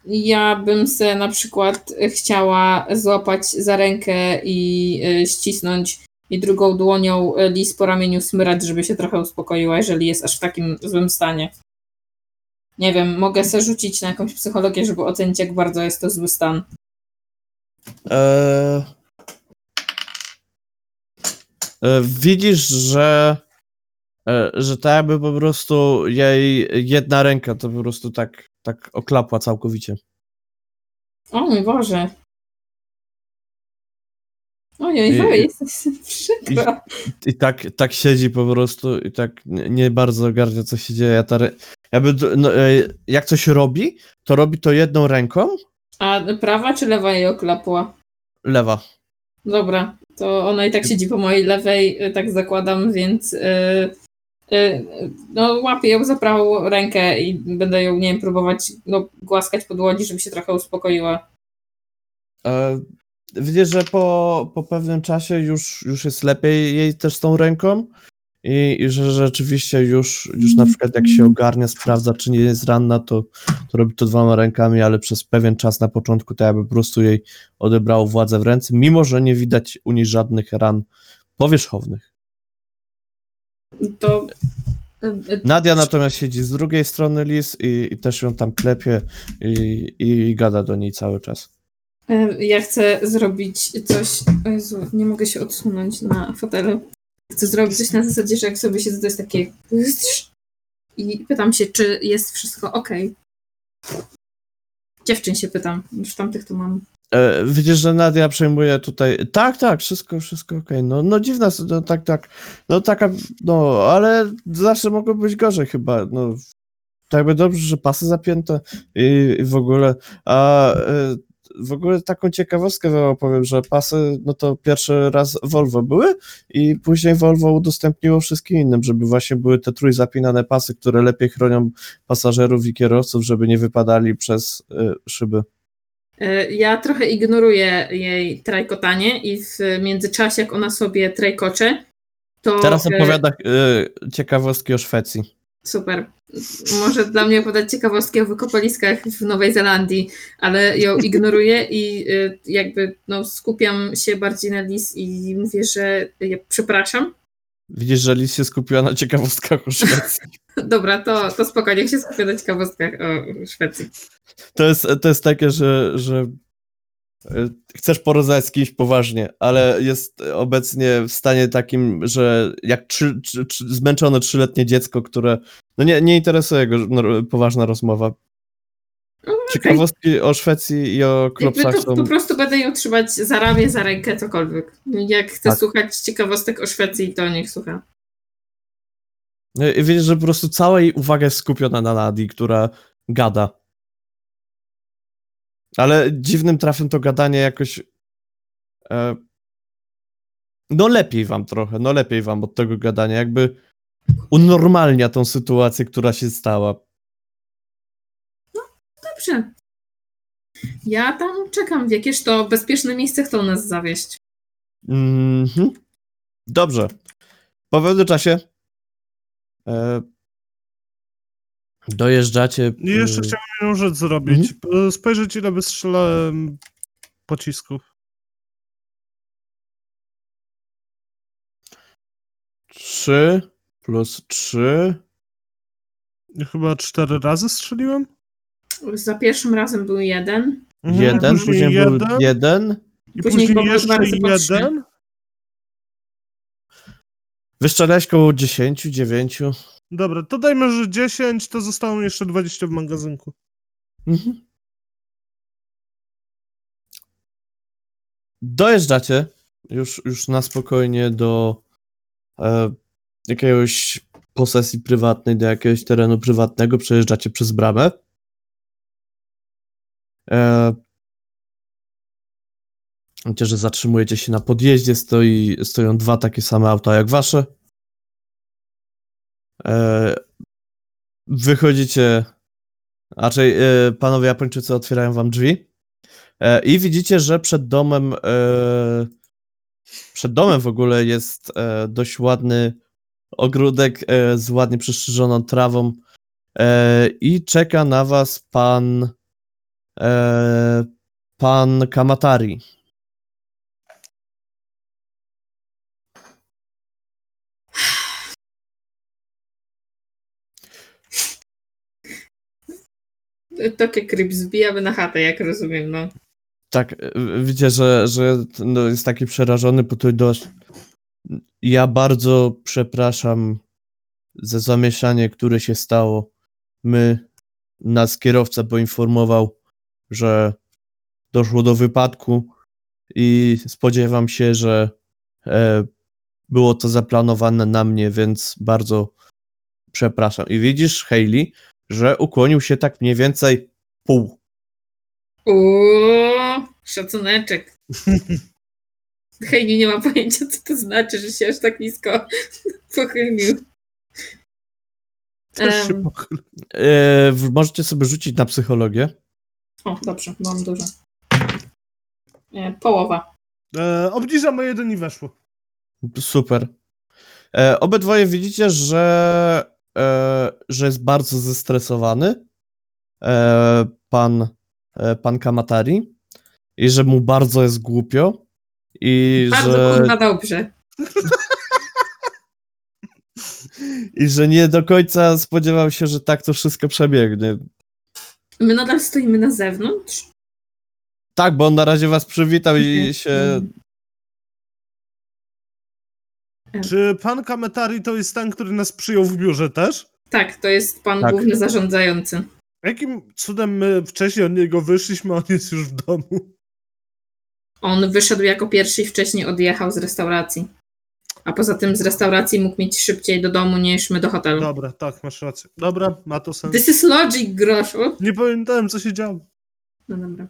ja bym se na przykład chciała złapać za rękę i ścisnąć i drugą dłonią Liz po ramieniu smyrać, żeby się trochę uspokoiła, jeżeli jest aż w takim złym stanie. Nie wiem, mogę se rzucić na jakąś psychologię, żeby ocenić, jak bardzo jest to zły stan. Widzisz, że ta jakby po prostu jej jedna ręka to po prostu tak oklapła całkowicie. O mój Boże. Ojej, jestem przykro. I tak siedzi po prostu i tak nie bardzo ogarnia, co się dzieje. Jak coś robi, to robi to jedną ręką. A prawa czy lewa jej oklapła? Lewa. Dobra, to ona i tak siedzi po mojej lewej, tak zakładam, więc... łapię ją za prawą rękę i będę ją, nie wiem, próbować głaskać po dłoni, żeby się trochę uspokoiła. Widzę, że po pewnym czasie już jest lepiej jej też tą ręką i że rzeczywiście już na przykład jak się ogarnia, sprawdza, czy nie jest ranna, to robi to dwoma rękami, ale przez pewien czas na początku to jakby po prostu jej odebrało władzę w ręce, mimo że nie widać u niej żadnych ran powierzchownych. To... Nadia natomiast siedzi z drugiej strony Liz i też ją tam klepie i gada do niej cały czas. Ja chcę zrobić coś... O Jezu, nie mogę się odsunąć na fotelu. Chcę zrobić coś na zasadzie, że jak sobie siedzę, to jest takie... I pytam się, czy jest wszystko okej. Dziewczyn się pytam. Już tamtych tu mam. Widzisz, że Nadia przejmuje tutaj... Tak, wszystko okej. No dziwna... No, ale zawsze mogło być gorzej chyba. No, tak by dobrze, że pasy zapięte i w ogóle... W ogóle taką ciekawostkę wam opowiem, że pasy, no to pierwszy raz Volvo były i później Volvo udostępniło wszystkim innym, żeby właśnie były te trójzapinane pasy, które lepiej chronią pasażerów i kierowców, żeby nie wypadali przez szyby. Ja trochę ignoruję jej trajkotanie i w międzyczasie, jak ona sobie trajkocze, to... Teraz opowiada ciekawostki o Szwecji. Super. Może dla mnie podać ciekawostki o wykopaliskach w Nowej Zelandii, ale ją ignoruję i jakby skupiam się bardziej na Liz i mówię, że ja przepraszam. Widzisz, że Liz się skupiła na ciekawostkach o Szwecji. Dobra, to spokojnie, niech się skupia na ciekawostkach o Szwecji. To jest takie, że chcesz porozmawiać z kimś poważnie, ale jest obecnie w stanie takim, że jak zmęczone 3-letnie dziecko, które nie interesuje go poważna rozmowa. Okay. Ciekawostki o Szwecji i o klopsaksach. Po prostu będę ją trzymać za ramię, za rękę, cokolwiek. Jak chce słuchać ciekawostek o Szwecji, to niech słucha. I wiesz, że po prostu cała jej uwaga jest skupiona na Nadii, która gada. Ale dziwnym trafem to gadanie jakoś... lepiej wam od tego gadania, jakby unormalnia tą sytuację, która się stała. No, dobrze. Ja tam czekam, w jakież to bezpieczne miejsce chcą nas zawieźć. Dobrze. Po pewnym czasie dojeżdżacie... Jeszcze chciałem rzecz zrobić. Spojrzeć, ile wystrzelałem pocisków. 3 + 3. Chyba 4 razy strzeliłem? Za pierwszym razem był 1. Później był jeden. Później jeszcze 1. Wystrzelałeś koło 10, 9. Dobra, to dajmy, że 10, to zostało jeszcze 20 w magazynku. Mhm. Dojeżdżacie już na spokojnie do jakiegoś posesji prywatnej, do jakiegoś terenu prywatnego, przejeżdżacie przez bramę. Wiecie, że zatrzymujecie się na podjeździe, stoją 2 takie same auta jak wasze. Wychodzicie, raczej panowie Japończycy otwierają wam drzwi i widzicie, że przed domem w ogóle jest dość ładny ogródek z ładnie przystrzyżoną trawą i czeka na was pan Kamatari. Takie kryp zbijamy na chatę, jak rozumiem, Tak, widzicie, że jest taki przerażony po tej dość. Ja bardzo przepraszam za zamieszanie, które się stało. Nas kierowca poinformował, że doszło do wypadku i spodziewam się, że było to zaplanowane na mnie, więc bardzo przepraszam. I widzisz, Hayley, że ukłonił się tak mniej więcej pół. Uuuu, szacuneczek. Hayley nie ma pojęcia, co to znaczy, że się aż tak nisko pochylił. Też się pochylił. Możecie sobie rzucić na psychologię. O, dobrze, mam dużo. Połowa. Obniżam o 1 i weszło. Super. Obydwoje widzicie, że jest bardzo zestresowany pan Kamatari i że mu bardzo jest głupio i bardzo że... kurwa dobrze. I że nie do końca spodziewał się, że tak to wszystko przebiegnie. My nadal stoimy na zewnątrz? Tak, bo on na razie was przywitał i się... Czy pan Kamatari to jest ten, który nas przyjął w biurze też? Tak, to jest pan główny zarządzający. Jakim cudem my wcześniej od niego wyszliśmy, a on jest już w domu? On wyszedł jako pierwszy i wcześniej odjechał z restauracji. A poza tym z restauracji mógł mieć szybciej do domu niż my do hotelu. Dobra, tak, masz rację. Dobra, ma to sens. This is logic, groszu. Nie pamiętałem, co się działo. No dobra.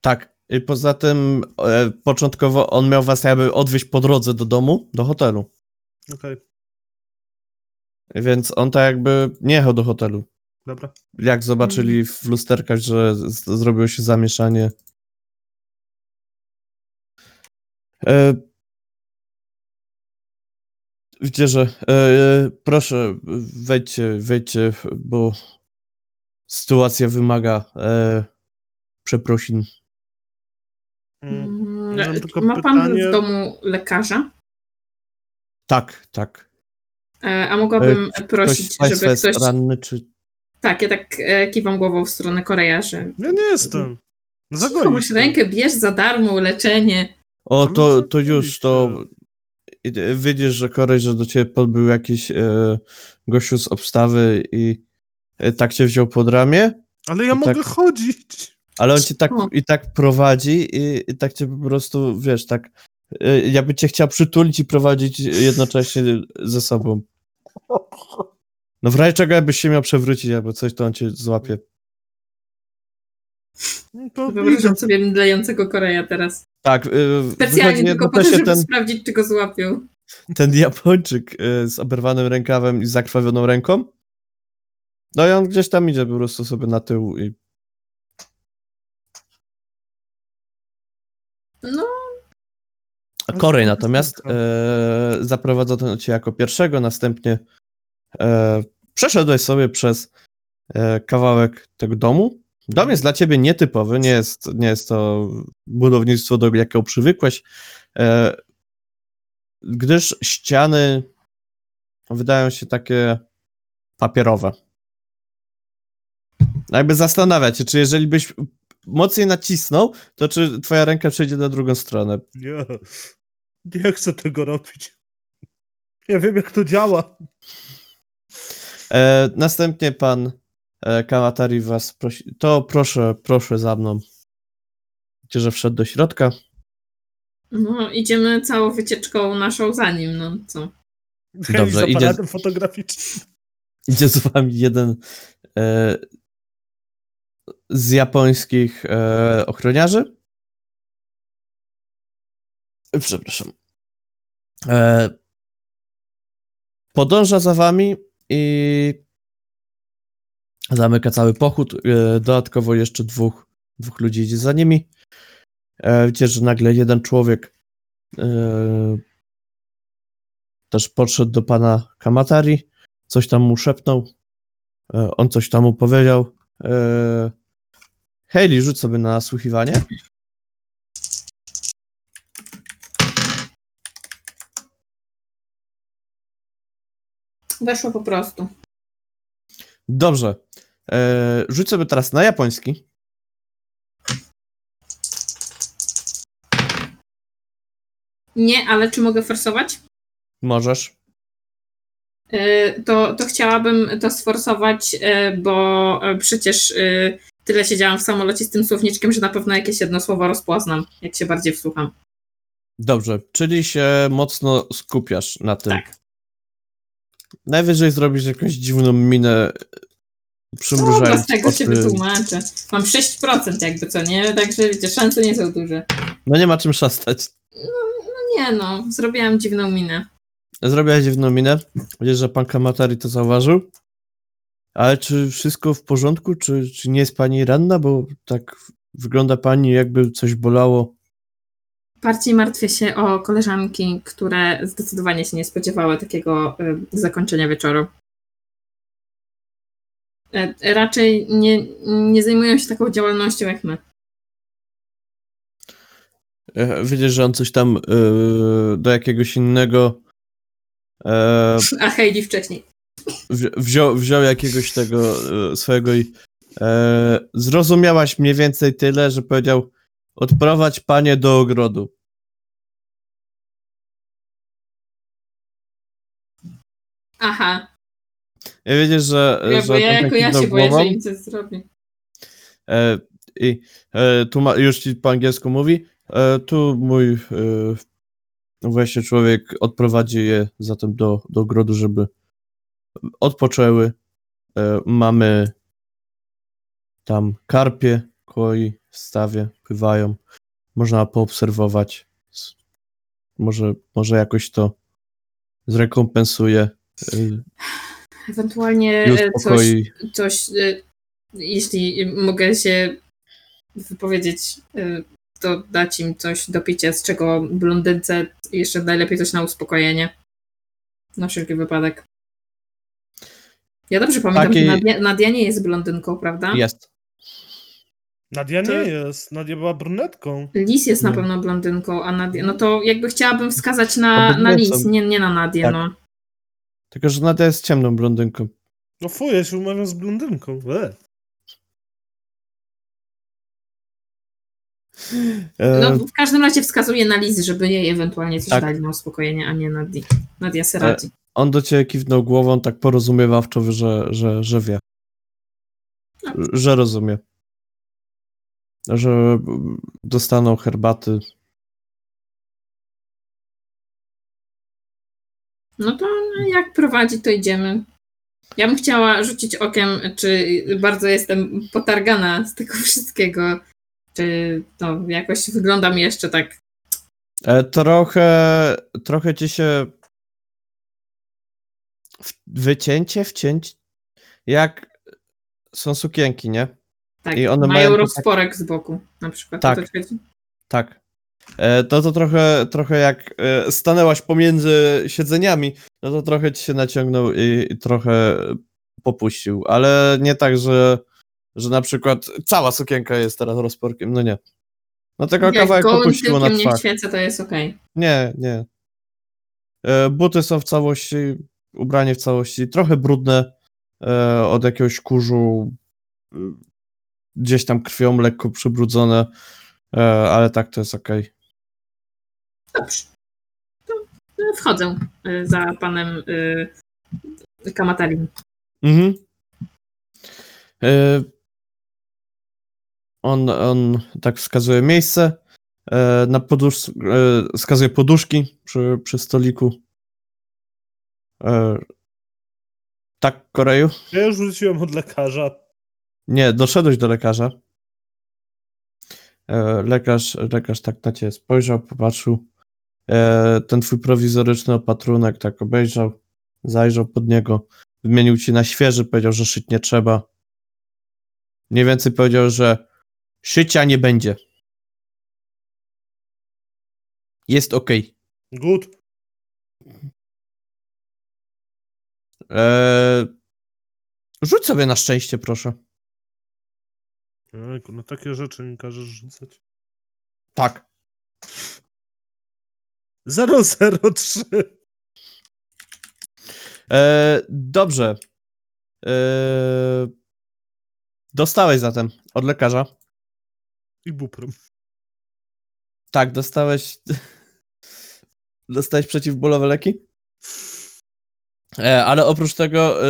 Tak, i poza tym początkowo on miał was jakby odwieźć po drodze do domu, do hotelu. Okej. Okay. Więc on tak jakby nie jechał do hotelu. Dobra. Jak zobaczyli w lusterkach, że zrobiło się zamieszanie. Widzicie, że proszę, wejdźcie, bo sytuacja wymaga przeprosin. Ma pan pytanie... w domu lekarza? Tak, tak. A mogłabym prosić, żeby ktoś... Jest ranny, czy... Tak, ja tak kiwam głową w stronę Korea, że... Ja nie jestem. Zagonić. Komuś rękę bierz za darmo, leczenie. O, to już, to... Widzisz, że Korej, że do ciebie podbył jakiś gościu z obstawy i tak cię wziął pod ramię. Ale ja mogę tak chodzić. Ale on cię tak i tak prowadzi i tak cię po prostu, wiesz, tak jakby cię chciał przytulić i prowadzić jednocześnie ze sobą. No w razie czego jakbyś się miał przewrócić albo coś, to on cię złapie. Wyobrażam sobie mdlejącego Koreja teraz. Tak. Specjalnie tylko po to, żeby sprawdzić, czy go złapią. Ten Japończyk z oberwanym rękawem i zakrwawioną ręką. No i on gdzieś tam idzie po prostu sobie na tył i... No... Korej natomiast zaprowadzono cię jako pierwszego, następnie przeszedłeś sobie przez kawałek tego domu. Dom jest dla ciebie nietypowy, nie jest to budownictwo, do jakiego przywykłeś, gdyż ściany wydają się takie papierowe. Jakby zastanawiać się, czy jeżeli byś mocniej nacisnął, to czy twoja ręka przejdzie na drugą stronę? Nie chcę tego robić. Ja wiem, jak to działa. Następnie pan Kamatari was prosi, to proszę za mną. Widzicie, że wszedł do środka. No, idziemy całą wycieczką naszą za nim, no co? Dobrze, idzie fotograficznym. Idzie z wami jeden z japońskich ochroniarzy. Przepraszam. Podąża za wami i zamyka cały pochód, dodatkowo jeszcze dwóch ludzi idzie za nimi. Widzicie, że nagle jeden człowiek też podszedł do pana Kamatari, coś tam mu szepnął, on coś tam mu powiedział. Hayley, rzuć sobie na nasłuchiwanie. Weszło po prostu. Dobrze. Rzuć sobie teraz na japoński. Nie, ale czy mogę forsować? Możesz. To chciałabym to sforsować, bo przecież tyle siedziałam w samolocie z tym słowniczkiem, że na pewno jakieś jedno słowo rozpoznam, jak się bardziej wsłucham. Dobrze, czyli się mocno skupiasz na tym. Tak. Najwyżej zrobisz jakąś dziwną minę przymrużając oczy. Tego się wytłumaczę. Mam 6% jakby co, nie? Także wiecie, szanse nie są duże. No nie ma czym szastać. No nie, zrobiłam dziwną minę. Zrobiłaś dziwną minę? Wiesz, że pan Kamatari to zauważył? Ale czy wszystko w porządku? Czy nie jest pani ranna? Bo tak wygląda pani, jakby coś bolało. Bardziej martwię się o koleżanki, które zdecydowanie się nie spodziewały takiego zakończenia wieczoru. Raczej nie zajmują się taką działalnością jak my. Widzisz, że on coś tam do jakiegoś innego... A Hayley wcześniej. Wziął jakiegoś tego swojego i... Zrozumiałaś mniej więcej tyle, że powiedział: Odprowadź panie do ogrodu. Aha. Ja wiecie, że... Ja, że jako ja się boję, że im coś zrobię. Już ci po angielsku mówi. Tu mój właśnie człowiek odprowadzi je zatem do ogrodu, żeby odpoczęły. Mamy tam karpie, koi w stawie, pływają. Można poobserwować. Może jakoś to zrekompensuje. Ewentualnie coś, jeśli mogę się wypowiedzieć, to dać im coś do picia, z czego blondynce jeszcze najlepiej coś na uspokojenie. Na wszelki wypadek. Ja dobrze pamiętam, że Nadia nie jest blondynką, prawda? Jest. Nadia nie jest. Nadia była brunetką. Liz jest na pewno blondynką, a Nadia... No to jakby chciałabym wskazać na Liz, nie na Nadię, tak. No. Tylko, że Nadia jest ciemną blondynką. No fuj, ja się umawiam z blondynką. No w każdym razie wskazuje na Liz, żeby jej ewentualnie coś dali na uspokojenie, a nie Nadii. Nadia se radzi. On do ciebie kiwnął głową tak porozumiewawczo, że wie. Że rozumie. Że dostaną herbaty. No to jak prowadzi, to idziemy. Ja bym chciała rzucić okiem, czy bardzo jestem potargana z tego wszystkiego. Czy to jakoś wyglądam jeszcze tak? Trochę ci się wcięcie. Jak są sukienki, nie? Tak, i one mają rozporek tak... z boku na przykład. Tak, tak. To trochę jak stanęłaś pomiędzy siedzeniami, no to trochę ci się naciągnął i trochę popuścił, ale nie tak, że na przykład cała sukienka jest teraz rozporkiem, no nie. No tylko kawałek popuściło na twarz. Jak świeca, to jest okej. Nie. Buty są w całości, ubranie w całości, trochę brudne od jakiegoś kurzu, gdzieś tam krwią lekko przybrudzone, ale tak to jest okej. Dobrze. To wchodzę za panem Kamatarim. Mhm. On tak wskazuje miejsce, wskazuje poduszki przy stoliku. Tak, Koreju? Ja już wróciłem od lekarza. Nie, doszedłeś do lekarza. Lekarz tak na ciebie spojrzał, popatrzył. Ten twój prowizoryczny opatrunek tak obejrzał, zajrzał pod niego, wymienił ci na świeży, powiedział, że szyć nie trzeba. Mniej więcej powiedział, że szycia nie będzie. Jest okej. Good. Rzuć sobie na szczęście, proszę. No takie rzeczy mi każesz rzucać. Tak. 003. Dobrze. Dostałeś zatem od lekarza. I buprem. Tak, dostałeś przeciwbólowe leki? Ale oprócz tego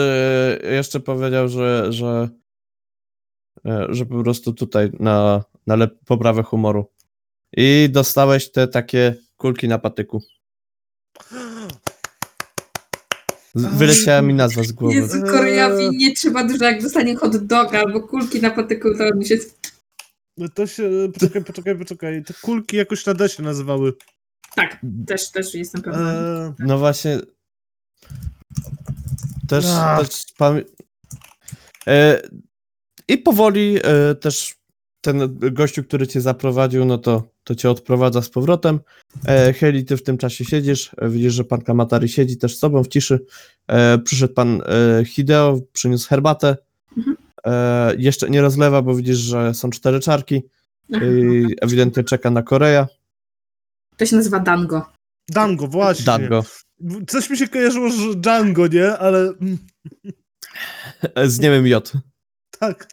jeszcze powiedział, że po prostu tutaj na poprawę humoru. I dostałeś te takie kulki na patyku. Wyleciała mi nazwa z głowy. Jezu, Korejowi nie trzeba dużo, jak dostanie hot doga, bo kulki na patyku to mi się... No to się... Poczekaj. Te kulki jakoś na D się nazywały. Tak, też jestem pewna. Tak. No właśnie... I powoli też ten gościu, który cię zaprowadził, no to cię odprowadza z powrotem. Hayley, ty w tym czasie siedzisz, widzisz, że pan Kamatari siedzi też z tobą w ciszy. Przyszedł pan Hideo, przyniósł herbatę. Mhm. Jeszcze nie rozlewa, bo widzisz, że są 4 czarki. Ewidentnie czeka na Koreja. To się nazywa Dango. Dango, właśnie. Dango. Coś mi się kojarzyło, że Django, nie? Ale... Z niemym J. Tak.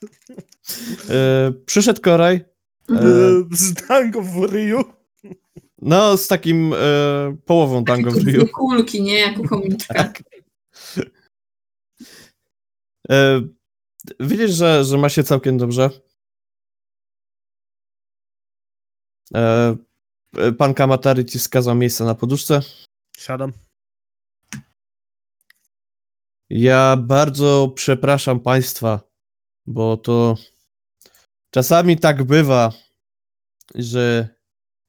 Przyszedł Koraj, Z Dango w Ryu? No, z takim połową Dango w Ryu. Kulki, nie? Jako komiczka. Tak. Widzisz, że ma się całkiem dobrze. Pan Kamatari ci wskazał miejsce na poduszce. Siadam. Ja bardzo przepraszam państwa, bo to czasami tak bywa, że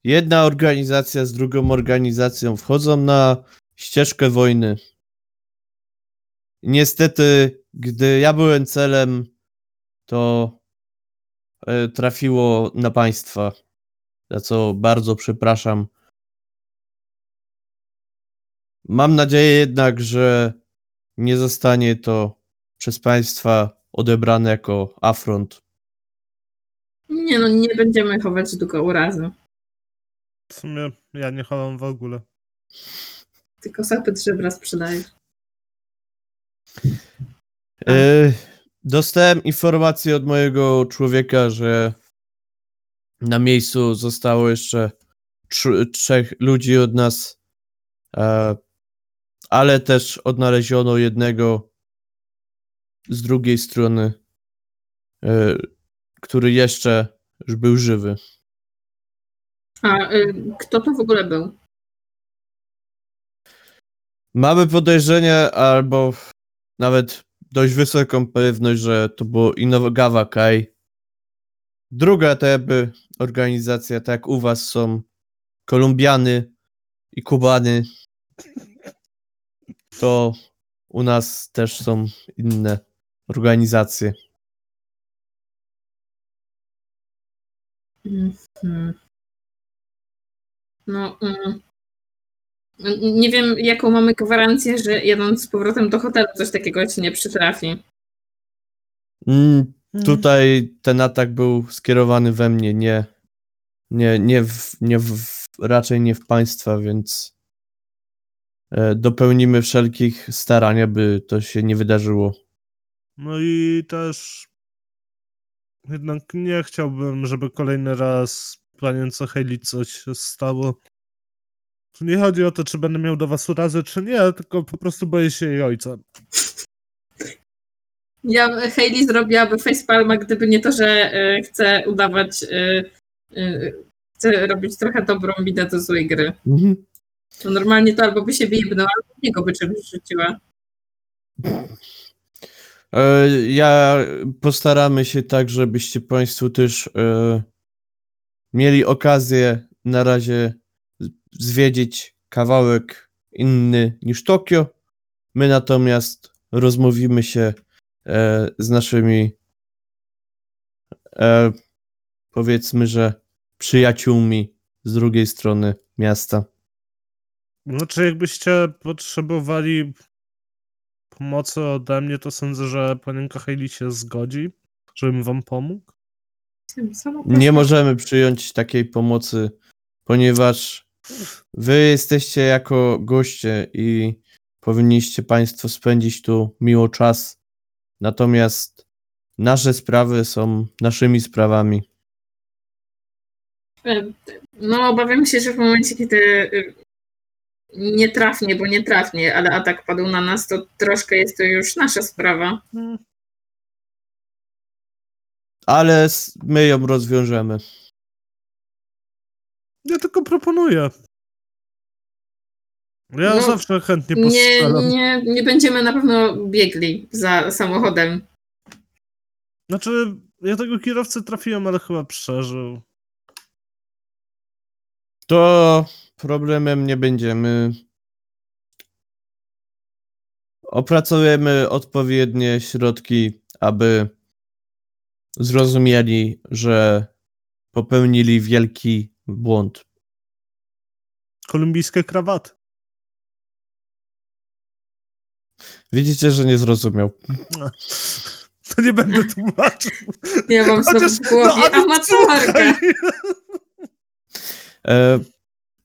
jedna organizacja z drugą organizacją wchodzą na ścieżkę wojny. Niestety, gdy ja byłem celem, to trafiło na państwa, za co bardzo przepraszam. Mam nadzieję jednak, że nie zostanie to przez państwa odebrane jako afront. Nie no, nie będziemy chować tylko urazy. W sumie ja nie chowam w ogóle. Tylko sapyt żebra sprzedajesz. Dostałem informację od mojego człowieka, że na miejscu zostało jeszcze trzech ludzi od nas, ale też odnaleziono jednego z drugiej strony, który jeszcze był żywy. A kto to w ogóle był? Mamy podejrzenie, albo nawet dość wysoką pewność, że to było Inagawa Kai. Druga organizacja, tak jak u was, są Kolumbiany i Kubany. To u nas też są inne organizacje. No, nie wiem, jaką mamy gwarancję, że jadąc z powrotem do hotelu coś takiego się nie przytrafi. Tutaj ten atak był skierowany we mnie, raczej nie w państwa, więc dopełnimy wszelkich starań, aby to się nie wydarzyło. No i też jednak nie chciałbym, żeby kolejny raz panience Hayley coś się stało. Nie chodzi o to, czy będę miał do was urazy, czy nie, tylko po prostu boję się jej ojca. Ja Hayley zrobiłaby facepalma, gdyby nie to, że chcę udawać, chcę robić trochę dobrą minę do złej gry. Mm-hmm. No normalnie to albo by się bijebnęła, albo niego by czegoś rzuciła. Ja postaramy się tak, żebyście państwo też mieli okazję na razie zwiedzić kawałek inny niż Tokio. My natomiast rozmówimy się z naszymi powiedzmy, że przyjaciółmi z drugiej strony miasta. Znaczy jakbyście potrzebowali pomocy ode mnie, to sądzę, że panienka Hayley się zgodzi, żebym wam pomógł. Nie możemy przyjąć takiej pomocy, ponieważ wy jesteście jako goście i powinniście państwo spędzić tu miło czas. Natomiast nasze sprawy są naszymi sprawami. No obawiam się, że w momencie, kiedy nietrafnie, ale atak padł na nas, to troszkę jest to już nasza sprawa. Ale my ją rozwiążemy. Ja tylko proponuję. Ja zawsze chętnie postrzelam. Nie będziemy na pewno biegli za samochodem. Znaczy, ja tego kierowcę trafiłem, ale chyba przeżył. To problemem nie będziemy. Opracujemy odpowiednie środki, aby zrozumieli, że popełnili wielki błąd. Kolumbijskie krawaty. Widzicie, że nie zrozumiał. To nie będę tłumaczył. Ja mam sobie w głowie amatorkę.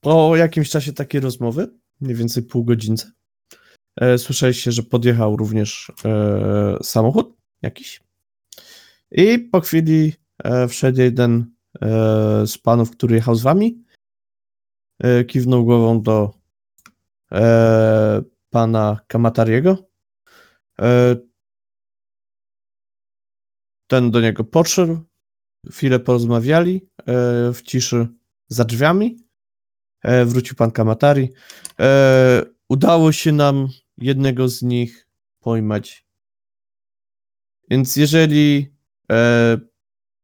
Po jakimś czasie takiej rozmowy, mniej więcej pół godzince, słyszeliście, że podjechał również samochód jakiś. I po chwili wszedł jeden z panów, który jechał z wami, kiwnął głową do pana Kamatariego. Ten do niego podszedł, chwilę porozmawiali w ciszy za drzwiami. Wrócił pan Kamatari. Udało się nam jednego z nich pojmać. Więc jeżeli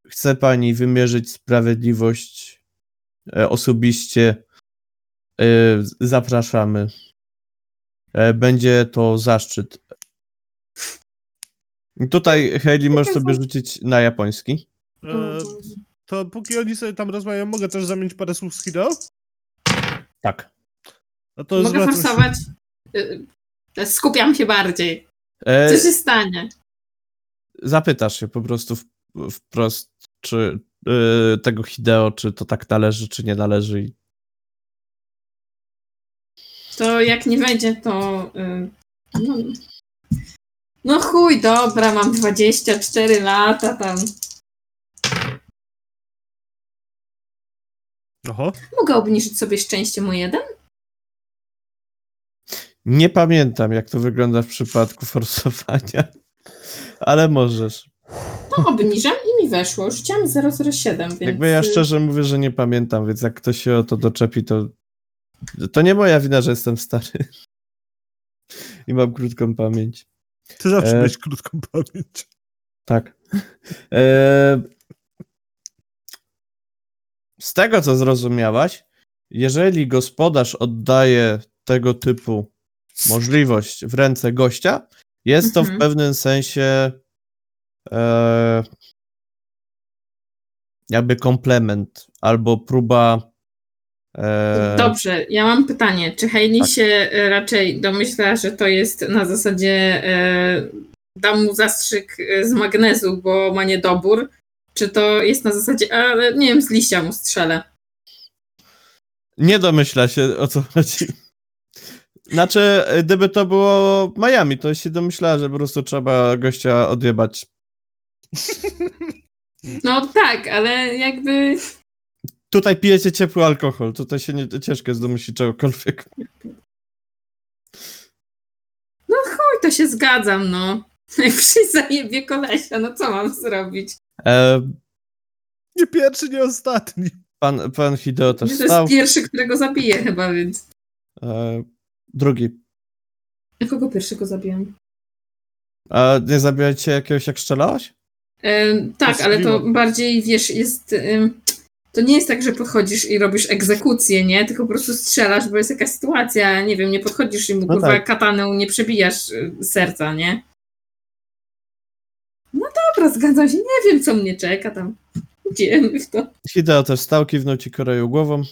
chce pani wymierzyć sprawiedliwość osobiście, zapraszamy. Będzie to zaszczyt. Tutaj, Hayley, możesz sobie rzucić na japoński. To póki oni sobie tam rozmawiają, mogę też zamienić parę słów z Hideo? Tak. No to mogę forsować? Skupiam się bardziej. Co się stanie? Zapytasz się po prostu wprost, czy tego Hideo, czy to tak należy, czy nie należy. To jak nie wejdzie, to... No chuj, dobra, mam 24 lata tam. Oho. Mogę obniżyć sobie szczęście mu jeden? Nie pamiętam, jak to wygląda w przypadku forsowania, ale możesz. No obniżam i mi weszło. Rzuciłam 007, więc... Jakby ja szczerze mówię, że nie pamiętam, więc jak ktoś się o to doczepi, to nie moja wina, że jestem stary. I mam krótką pamięć. Ty zawsze miałeś krótką pamięć. Tak. Z tego, co zrozumiałaś, jeżeli gospodarz oddaje tego typu możliwość w ręce gościa, jest to w pewnym sensie jakby komplement albo próba... Dobrze, ja mam pytanie. Czy Hayley się raczej domyśla, że to jest na zasadzie dam mu zastrzyk z magnezu, bo ma niedobór? Czy to jest na zasadzie, ale nie wiem, z liścia mu strzelę? Nie domyśla się, o co chodzi. Znaczy, gdyby to było Miami, to się domyślała, że po prostu trzeba gościa odjebać. No tak, ale jakby... Tutaj pijecie ciepły alkohol, tutaj się nie ciężko jest domyślić czegokolwiek. No chuj, to się zgadzam, no. Jak się zajebie kolesia, no co mam zrobić? Nie pierwszy, nie ostatni. Pan Hideo też stał. To jest pierwszy, którego zabiję chyba, więc... Drugi. A kogo pierwszego zabiłem? A nie zabiłeś się jakiegoś, jak strzelałaś? Tak, ale to bardziej, wiesz, jest... To nie jest tak, że podchodzisz i robisz egzekucję, nie? Tylko po prostu strzelasz, bo jest jakaś sytuacja, nie wiem, nie podchodzisz i mu, kurwa, tak, kataną nie przebijasz serca, nie? No dobra, zgadzam się, nie wiem, co mnie czeka tam. Idziemy w to. Hideo też stał, kiwnął ci Koreju głową.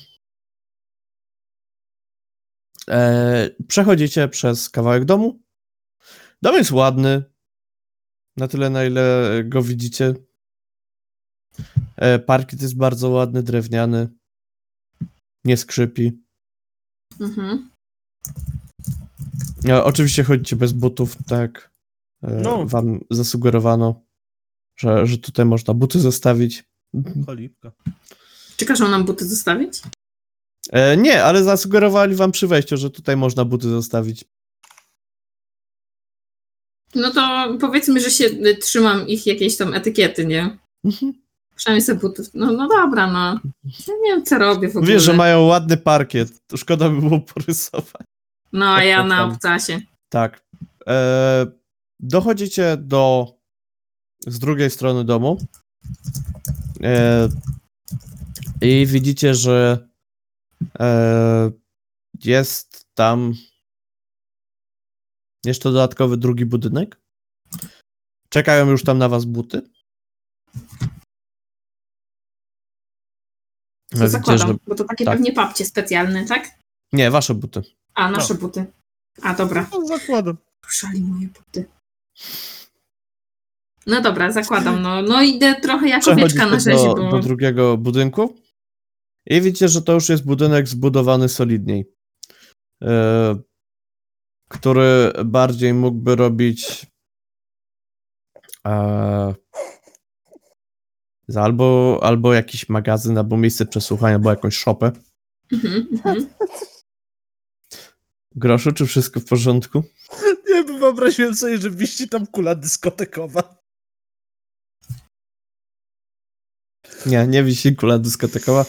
Przechodzicie przez kawałek domu. Dom jest ładny. Na tyle, na ile go widzicie. Parkiet jest bardzo ładny, drewniany. Nie skrzypi. Mhm. Oczywiście chodzicie bez butów, tak. Wam zasugerowano, że tutaj można buty zostawić. Cholipka. Czy każą nam buty zostawić? Nie, ale zasugerowali wam przy wejściu, że tutaj można buty zostawić. No to powiedzmy, że się trzymam ich jakiejś tam etykiety, nie? Mhm. Przynajmniej sobie butów. No dobra, no. Ja nie wiem, co robię w ogóle. Wiesz, że mają ładny parkiet. To szkoda by było porysować. No, a ja tak na obcasie. Tak. Dochodzicie z drugiej strony domu i widzicie, że jest tam jeszcze dodatkowy drugi budynek. Czekają już tam na was buty. Co zakładam, że... bo to takie tak, pewnie papcie specjalne, tak? Nie, wasze buty. A, nasze buty. A, dobra. No, zakładam. Ruszali moje buty. No dobra, zakładam. No idę trochę jak owieczka na rzezi. Bo... do drugiego budynku i widzicie, że to już jest budynek zbudowany solidniej, który bardziej mógłby robić Albo jakiś magazyn, albo miejsce przesłuchania, albo jakąś szopę. Groszu, czy wszystko w porządku? Nie, bo wyobraziłem sobie, że wisi tam kula dyskotekowa. Nie, nie wisi kula dyskotekowa.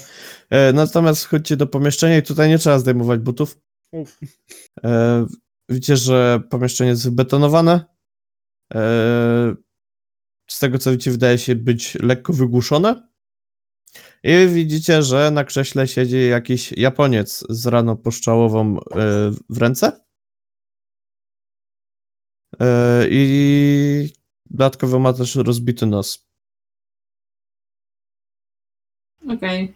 Natomiast wchodźcie do pomieszczenia i tutaj nie trzeba zdejmować butów. Widzicie, że pomieszczenie jest wybetonowane. Z tego, co widzicie, wydaje się być lekko wygłuszone. I widzicie, że na krześle siedzi jakiś Japoniec z raną poszczałową w ręce. I dodatkowo ma też rozbity nos. Okej.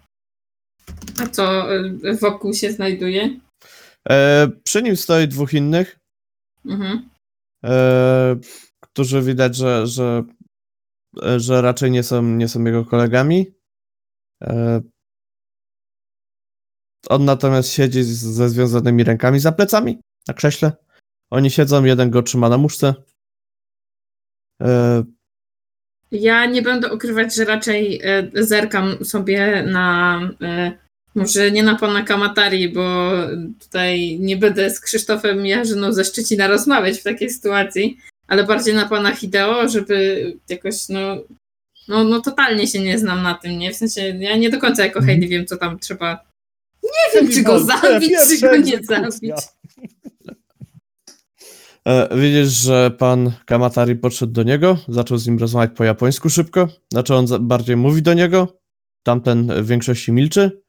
Okay. A co wokół się znajduje? Przy nim stoi dwóch innych. Mhm. Którzy widać, że raczej nie są jego kolegami. On natomiast siedzi ze związanymi rękami za plecami na krześle. Oni siedzą, jeden go trzyma na muszce. Ja nie będę ukrywać, że raczej zerkam sobie na... Może nie na pana Kamatari, bo tutaj nie będę z Krzysztofem Jarzyną ze Szczecina rozmawiać w takiej sytuacji, ale bardziej na pana Hideo, żeby jakoś no totalnie się nie znam na tym, nie? W sensie ja nie do końca jako Hayley wiem, co tam trzeba... Nie wiem, czy go zabić, czy go nie zabić. Widzisz, że pan Kamatari podszedł do niego, zaczął z nim rozmawiać po japońsku szybko, znaczy on bardziej mówi do niego, tamten w większości milczy.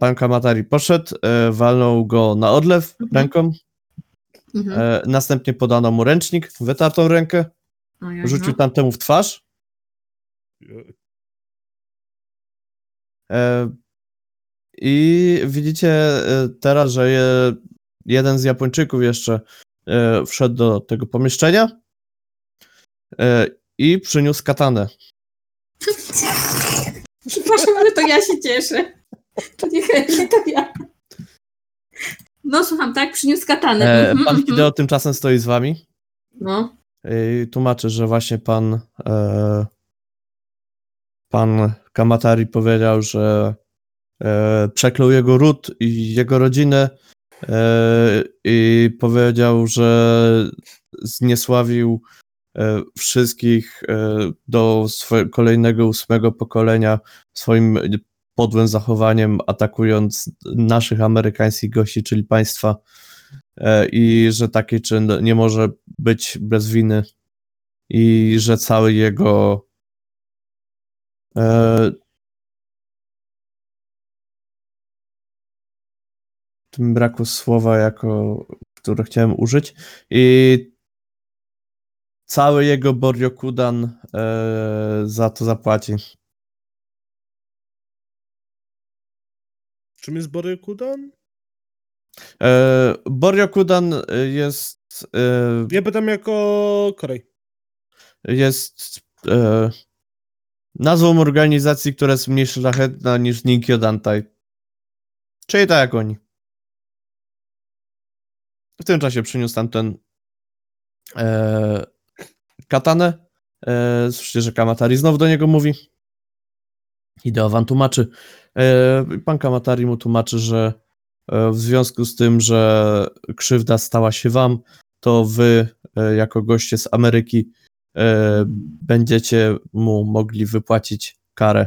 Pan Kamatari poszedł, walnął go na odlew ręką, następnie podano mu ręcznik, wytartą rękę, rzucił tamtemu w twarz. I widzicie teraz, że jeden z Japończyków jeszcze wszedł do tego pomieszczenia i przyniósł katanę. Przepraszam, ale to ja się cieszę. To nie chętnie, to ja. No słucham, tak? Przyniósł katanę. Pan Hideo tymczasem stoi z wami. No. I tłumaczy, że właśnie pan Kamatari powiedział, że przeklął jego ród i jego rodzinę i powiedział, że zniesławił wszystkich do kolejnego 8 pokolenia swoim podłym zachowaniem, atakując naszych amerykańskich gości, czyli państwa, i że taki czyn nie może być bez winy i że cały jego tym braku słowa, które chciałem użyć, i cały jego Boryokudan za to zapłaci. Czym jest Boryokudan? Boryokudan jest... Ja pytam jako Corey. Jest nazwą organizacji, która jest mniej szlachetna niż Ninkyo Dantai. Czyli tak jak oni. W tym czasie przyniósł tamten katanę. Słyszycie, że Kamatari znowu do niego mówi. Hideo wam tłumaczy. Pan Kamatari mu tłumaczy, że w związku z tym, że krzywda stała się wam, to wy jako goście z Ameryki będziecie mu mogli wypłacić karę.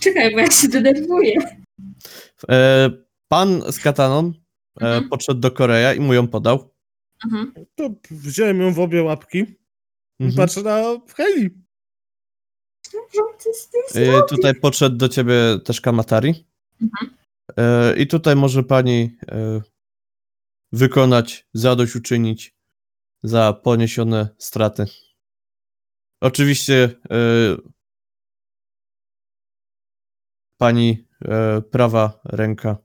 Czekaj, bo ja się denerwuję. Pan z kataną podszedł do Korea i mu ją podał. To wziąłem ją w obie łapki i patrzę na Hayley. Tutaj podszedł do ciebie też Kamatari. I tutaj może pani wykonać zadośćuczynić za poniesione straty. Oczywiście pani prawa ręka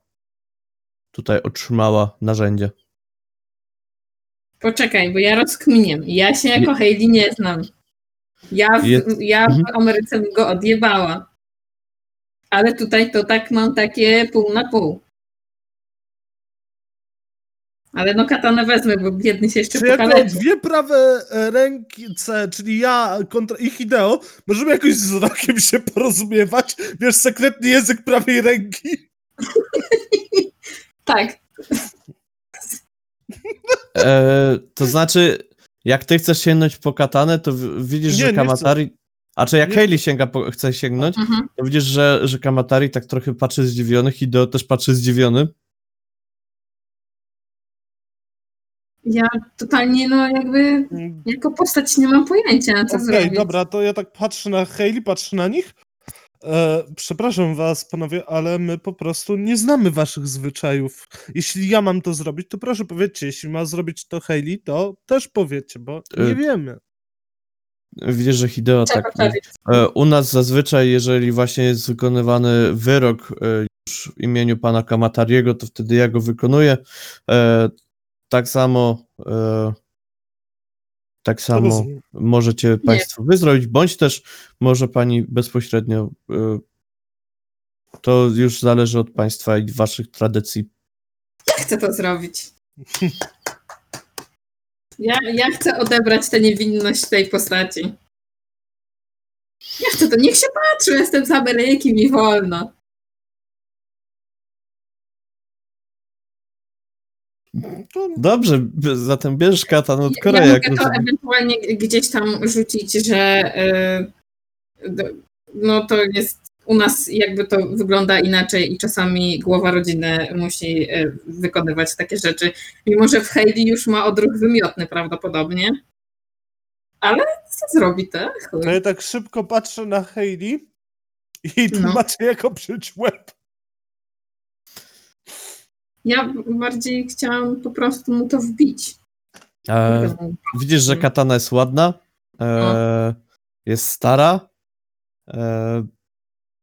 tutaj otrzymała narzędzie. Poczekaj, bo ja rozkminiam. Ja się jako Hayley nie znam. Ja w Ameryce go odjebała. Ale tutaj to tak mam takie pół na pół. Ale no katanę wezmę, bo biedny się jeszcze pokaleczy. Jako dwie prawe ręce, czyli ja kontra i Hideo, możemy jakoś z wzrokiem się porozumiewać? Wiesz, sekretny język prawej ręki? Tak. To znaczy, jak ty chcesz sięgnąć po katanę, to widzisz, nie, że Kamatari... Chcę. A czy jak nie. Hayley chce sięgnąć, to widzisz, że Kamatari tak trochę patrzy zdziwiony, Hideo też patrzy zdziwiony. Ja totalnie, no jakby, jako postać nie mam pojęcia, co zrobić. Okej, dobra, to ja tak patrzę na Hayley, patrzę na nich. Przepraszam was, panowie, ale my po prostu nie znamy waszych zwyczajów. Jeśli ja mam to zrobić, to proszę powiedzcie, jeśli ma zrobić to Hayley, to też powiedzcie, bo nie wiemy. Widzisz, że Hideo tak... U nas zazwyczaj, jeżeli właśnie jest wykonywany wyrok już w imieniu pana Kamatariego, to wtedy ja go wykonuję. Tak samo możecie państwo wy zrobić, bądź też może pani bezpośrednio. To już zależy od państwa i waszych tradycji. Ja chcę to zrobić. Ja chcę odebrać tę niewinność tej postaci. Ja chcę to, niech się patrzy, jestem z Ameryki, mi wolno. Dobrze, zatem bierzesz katan od Korei. Ja mogę to ewentualnie gdzieś tam rzucić, że no to jest, u nas jakby to wygląda inaczej i czasami głowa rodziny musi wykonywać takie rzeczy, mimo że w Hayley już ma odruch wymiotny prawdopodobnie, ale co zrobi to? No ja tak szybko patrzę na Hayley i tłumaczę jako przyć łeb. Ja bardziej chciałam po prostu mu to wbić. Widzisz, że katana jest ładna, jest stara,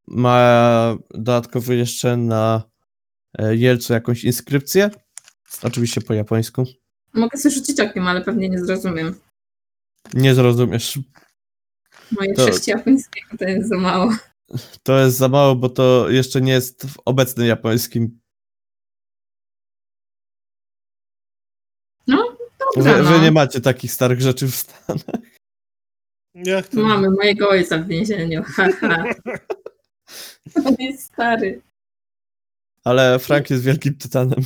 ma dodatkowo jeszcze na jelcu jakąś inskrypcję, oczywiście po japońsku. Mogę sobie rzucić okiem, ale pewnie nie zrozumiem. Nie zrozumiesz. Moje sześć japońskiego to jest za mało. To jest za mało, bo to jeszcze nie jest w obecnym japońskim. Wy nie macie takich starych rzeczy w Stanach. Jak to? Mamy mojego ojca w więzieniu. On jest stary. Ale Frank jest wielkim tytanem.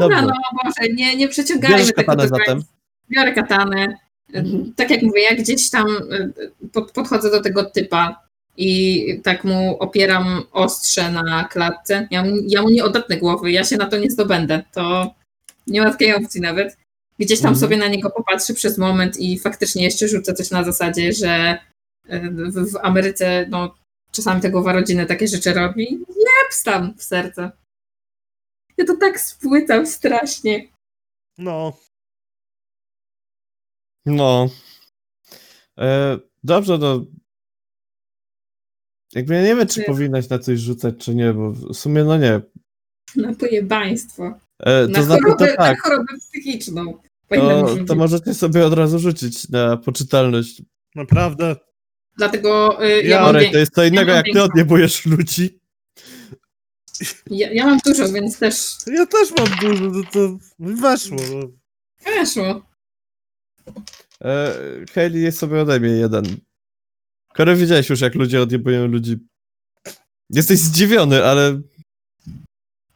Dobra, no Boże, nie przeciągajmy tego. Katanę zatem. Biorę katanę. Tak jak mówię, ja gdzieś tam podchodzę do tego typa i tak mu opieram ostrze na klatce. Ja mu nie odetnę głowy, ja się na to nie zdobędę. To... Nie ma takiej opcji nawet. Gdzieś tam sobie na niego popatrzę przez moment i faktycznie jeszcze rzucę coś na zasadzie, że w Ameryce no, czasami ta głowa rodziny takie rzeczy robi. Jeps tam w serce. Ja to tak spłycam strasznie. No. Dobrze, no. Jakby ja nie wiem, czy powinnaś na coś rzucać, czy nie, bo w sumie no nie. Na pojebaństwo. To znaczy, chorobę, to tak. Na chorobę psychiczną. To możecie sobie od razu rzucić na poczytalność. Naprawdę. Dlatego Corey, to jest co innego, jak ty odniebujesz ludzi. Ja mam dużo, więc też... Ja też mam dużo, to weszło. Weszło. Hayley sobie odejmie jeden. Corey, widziałeś już, jak ludzie odniebują ludzi. Jesteś zdziwiony, ale...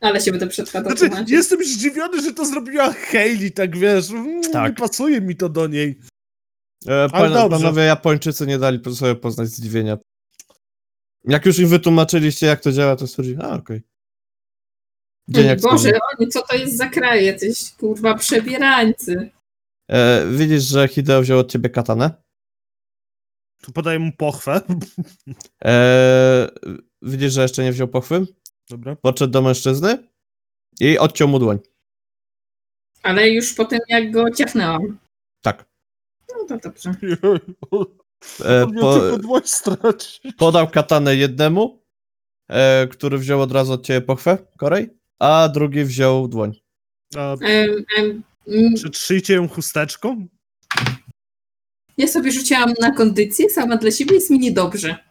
Ale się będę przetrwadować. Znaczy, jestem zdziwiony, że to zrobiła Hayley, tak wiesz. Tak. Nie pasuje mi to do niej. Panowie Japończycy nie dali sobie poznać zdziwienia. Jak już im wytłumaczyliście, jak to działa, to stwierdzili, okej. Okay. Boże, oni, co to jest za kraj? Jacyś, kurwa, przebierańcy. Widzisz, że Hideo wziął od ciebie katanę? To podaję mu pochwę. Widzisz, że jeszcze nie wziął pochwy? Dobra. Podszedł do mężczyzny i odciął mu dłoń. Ale już po tym, jak go ciachnęłam. Tak. No to dobrze. Podał katanę jednemu, który wziął od razu od ciebie pochwę, Corey, a drugi wziął dłoń. Przytrzyjcie ją chusteczką? Ja sobie rzuciłam na kondycję, sama dla siebie jest mi niedobrze.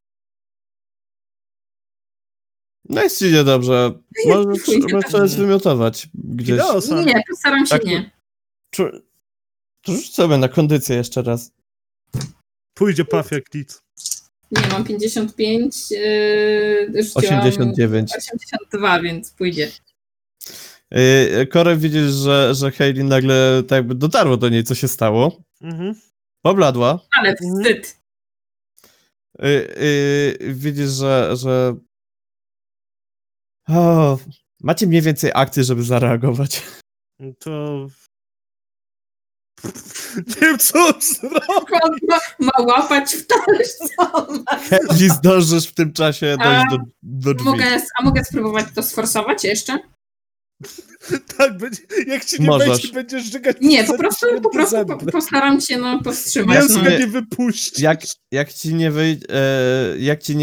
No jest ci niedobrze. Możesz coś wymiotować gdzieś. Nie, postaram się tak, nie. Rzuć sobie na kondycję jeszcze raz. Pójdzie paw jak nic. Nie, mam 55, 89. 82, więc pójdzie. Corey, widzisz, że Hayley nagle tak jakby dotarło do niej, co się stało. Mhm. Pobladła. Ale wstyd. Widzisz, że... O, macie mniej więcej akcji, żeby zareagować. To... Nie wiem, co zrobić. Ma łapać w talerz. Hayley, zdążysz w tym czasie dojść do drzwi. Mogę spróbować to sforsować jeszcze? Tak, będzie, jak ci nie wejdzie, będziesz żygać. Nie, po prostu postaram się powstrzymać. Ja nie wypuścić. Jak ci nie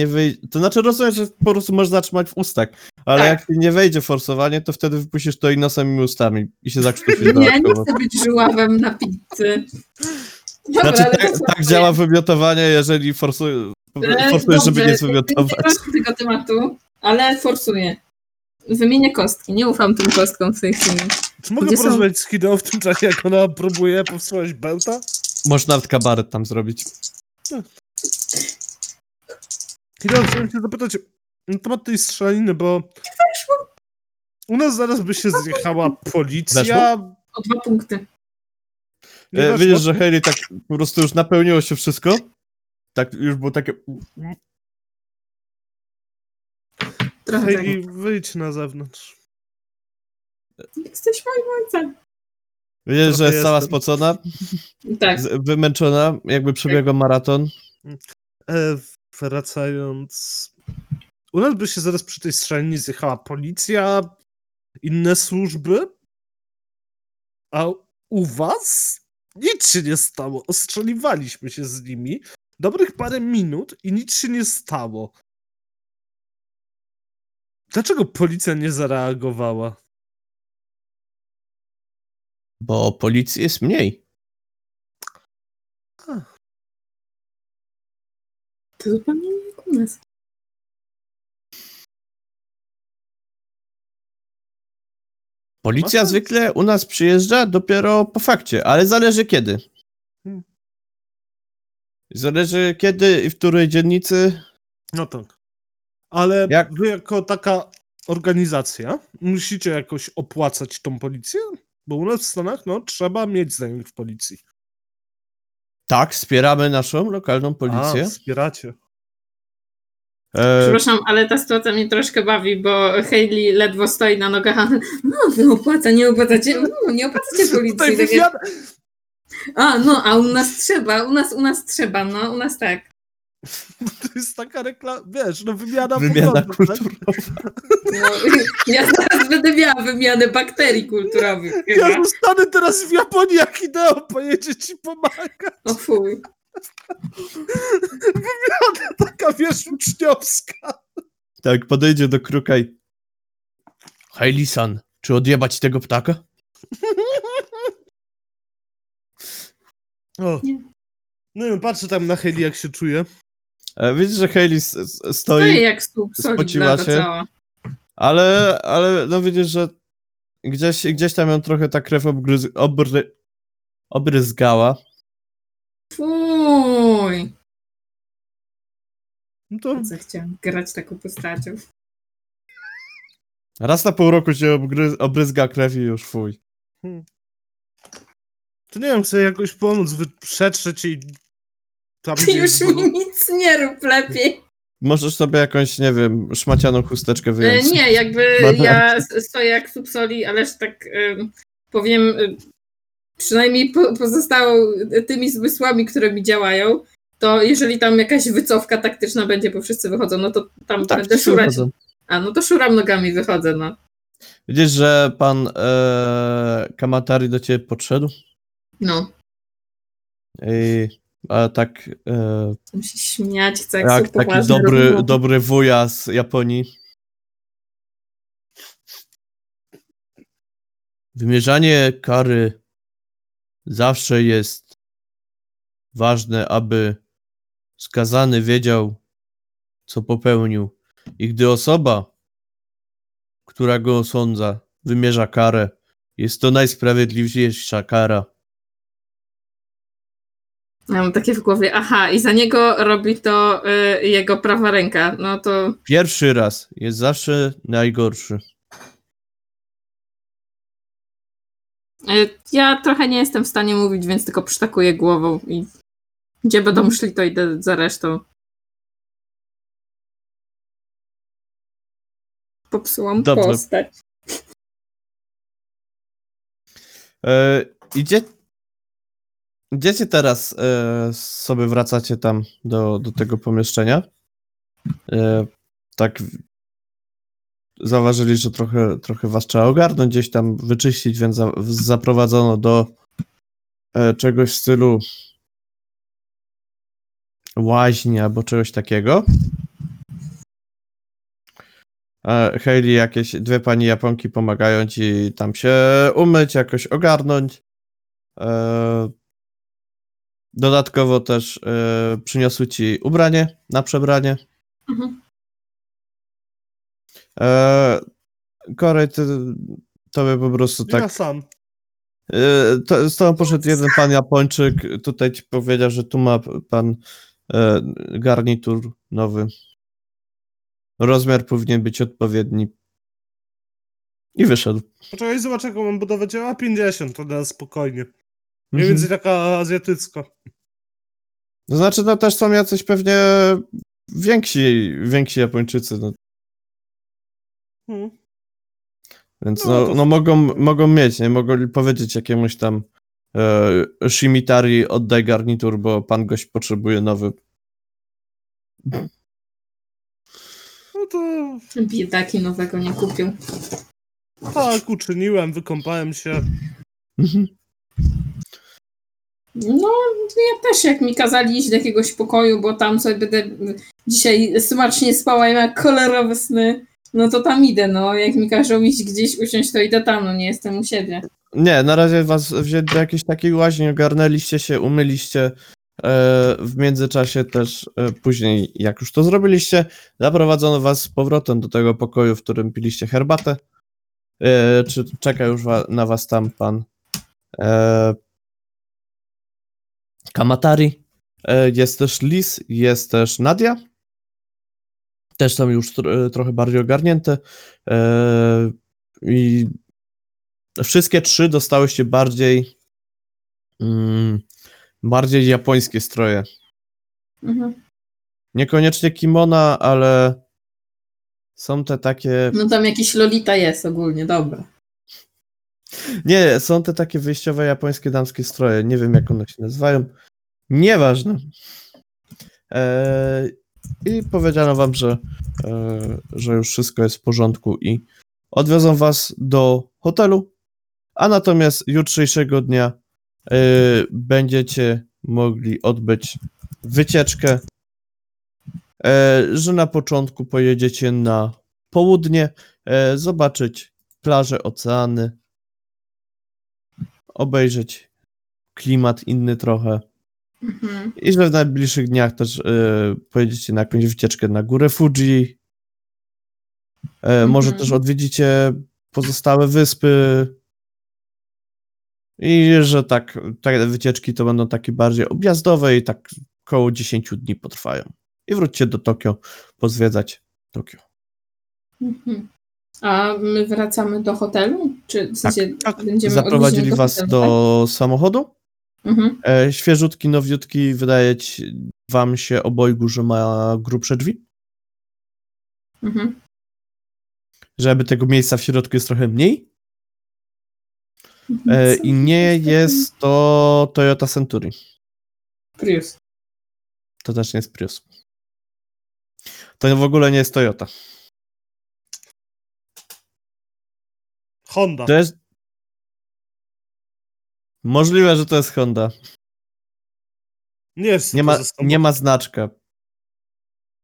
wyjdzie, to znaczy rozumiem, że po prostu możesz zatrzymać w ustach, ale tak. Jak ci nie wejdzie forsowanie, to wtedy wypuścisz to i nosem i ustami i się zakrztusisz. Ja nie chcę być żuławem na pizzy. Dobra, znaczy, tak działa wymiotowanie, jeżeli forsujesz, żeby nie wymiotować. Nie masz tego tematu, ale forsuję. Wymienię kostki, nie ufam tym kostkom w tej chwili. Czy mogę porozmawiać z Hideo w tym czasie, jak ona próbuje powstrzymać Belta? Można nawet kabaret tam zrobić. Hideo, chciałem się zapytać na temat tej strzelaniny, bo u nas zaraz by się zjechała policja. O 2 punkty. Widzisz, że Hayley tak po prostu już napełniło się wszystko. Tak już było takie... Hayley, wyjdź na zewnątrz. Jesteś moim ojcem. Wiesz, że jest cała spocona? Tak. Wymęczona, jakby przebiegła maraton. Wracając... U nas by się zaraz przy tej strzelaninie zjechała policja, inne służby, a u was nic się nie stało. Ostrzeliwaliśmy się z nimi dobrych parę minut i nic się nie stało. Dlaczego policja nie zareagowała? Bo policji jest mniej. To zupełnie nie jak u nas. Policja zwykle u nas przyjeżdża dopiero po fakcie, ale zależy kiedy. Zależy kiedy i w której dzielnicy. No tak. Ale wy jako taka organizacja musicie jakoś opłacać tą policję? Bo u nas w Stanach trzeba mieć znajomych w policji. Tak, wspieramy naszą lokalną policję. A, wspieracie. Przepraszam, ale ta sytuacja mnie troszkę bawi, bo Hayley ledwo stoi na nogach. No, nie opłacacie policji. Tak jak... a u nas trzeba, no, u nas tak. To jest taka reklama, wiesz, wymiana kulturowa. No, ja zaraz będę miała wymianę bakterii kulturowych. Ja zostanę teraz w Japonii, jak Hideo pojedzie ci pomagać. O fuj. Wymiana taka, wiesz, uczniowska. Tak, podejdzie do kruka i... Hayley-san, czy odjebać tego ptaka? O. Nie. No i patrzę tam na Hayley, jak się czuje. Widzisz, że Hayley stoi jak stóp, spociła się, ale widzisz, że gdzieś tam ją trochę ta krew obryzgała. Fuj! No to... Chciałam grać taką postacią. Raz na pół roku się obryzga krew i już fuj. To nie wiem, chcę jakoś pomóc, przetrzeć i... Tam już mi nic nie rób lepiej. Możesz sobie jakąś, nie wiem, szmacianą chusteczkę wyjąć. Nie, jakby ja stoję jak słup soli, ależ tak powiem, przynajmniej pozostało tymi zmysłami, które mi działają, to jeżeli tam jakaś wycofka taktyczna będzie, bo wszyscy wychodzą, no to tam tak, będę szurać. Wychodzą. A, no to szuram nogami, wychodzę, no. Widzisz, że pan Kamatari do ciebie podszedł? No. A tak... Muszę śmiać, chcę jak tak, taki dobry wuja z Japonii. Wymierzanie kary zawsze jest ważne, aby skazany wiedział, co popełnił. I gdy osoba która go osądza, wymierza karę. Jest to najsprawiedliwsza kara. Ja mam takie w głowie, aha, i za niego robi to jego prawa ręka, no to... Pierwszy raz jest zawsze najgorszy. Ja trochę nie jestem w stanie mówić, więc tylko przytakuję głową i gdzie będą szli, to idę za resztą. Popsułam Dobrze. Postać. Idziecie teraz, sobie wracacie tam do tego pomieszczenia. Tak zauważyli, że trochę was trzeba ogarnąć, gdzieś tam wyczyścić, więc zaprowadzono do czegoś w stylu łaźni albo czegoś takiego. Hayley, jakieś dwie pani Japonki pomagają ci tam się umyć, jakoś ogarnąć. Dodatkowo też przyniosły ci ubranie na przebranie. Mhm. Corey, tobie po prostu tak... Ja sam. Z tobą poszedł jeden pan Japończyk, tutaj ci powiedział, że tu ma pan garnitur nowy. Rozmiar powinien być odpowiedni. I wyszedł. Poczekaj, zobacz, jaką mam budowę ciała. 50, to teraz spokojnie. Mniej więcej taka azjatycka. To znaczy, no też są jacyś pewnie więksi Japończycy. No. Więc no mogą mieć, nie? Mogą powiedzieć jakiemuś tam Shimitari, oddaj garnitur, bo pan gość potrzebuje nowy. No to... Biedaki nowego nie kupił. Tak, uczyniłem, wykąpałem się. No, ja też, jak mi kazali iść do jakiegoś pokoju, bo tam sobie będę dzisiaj smacznie spała i ma kolorowe sny, no to tam idę, no. Jak mi każą iść gdzieś, usiąść, to idę tam, no nie jestem u siebie. Nie, na razie was wzięli do jakiejś takiej łaźni, ogarnęliście się, umyliście. W międzyczasie też później, jak już to zrobiliście, zaprowadzono was z powrotem do tego pokoju, w którym piliście herbatę. Czy czeka już na was tam pan Kamatari? Jest też Liz, jest też Nadia. Też są już trochę bardziej ogarnięte. I wszystkie trzy dostałyście bardziej japońskie stroje. Mhm. Niekoniecznie kimona, ale są te takie... No tam jakiś lolita jest ogólnie, dobra. Nie, są te takie wyjściowe japońskie damskie stroje. Nie wiem, jak one się nazywają. Nieważne. I powiedziano wam, że już wszystko jest w porządku i odwiozą was do hotelu, a natomiast jutrzejszego dnia będziecie mogli odbyć wycieczkę, że na początku pojedziecie na południe, zobaczyć plaże, oceany, obejrzeć klimat inny trochę i że w najbliższych dniach też pojedziecie na jakąś wycieczkę na górę Fuji, może też odwiedzicie pozostałe wyspy. I że tak, te wycieczki to będą takie bardziej objazdowe i tak około 10 dni potrwają. I wróćcie do Tokio, pozwiedzać Tokio. Mhm. A my wracamy do hotelu? Czy w sensie tak. Będziemy zaprowadzili do was hotelu, do samochodu. Mhm. Świeżutki, nowiutki, wydaje wam się obojgu, że ma grubsze drzwi. Mhm. Żeby tego miejsca w środku jest trochę mniej. I nie jest to Toyota Century. Prius. To też nie jest Prius. To w ogóle nie jest Toyota. Honda. To jest... Możliwe, że to jest Honda. Nie jest. Nie ma znaczka.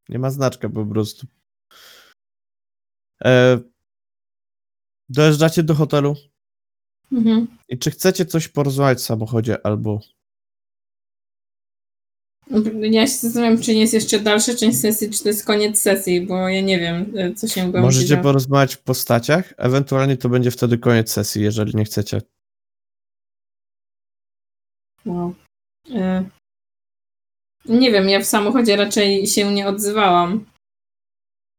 Nie ma znaczka po prostu. Dojeżdżacie do hotelu. Mhm. I czy chcecie coś porozmawiać w samochodzie, albo Ja się zastanawiam, czy nie jest jeszcze dalsza część sesji, czy to jest koniec sesji, bo ja nie wiem, co się głębi. Możecie porozmawiać w postaciach, ewentualnie to będzie wtedy koniec sesji, jeżeli nie chcecie. Wow. Nie wiem, ja w samochodzie raczej się nie odzywałam.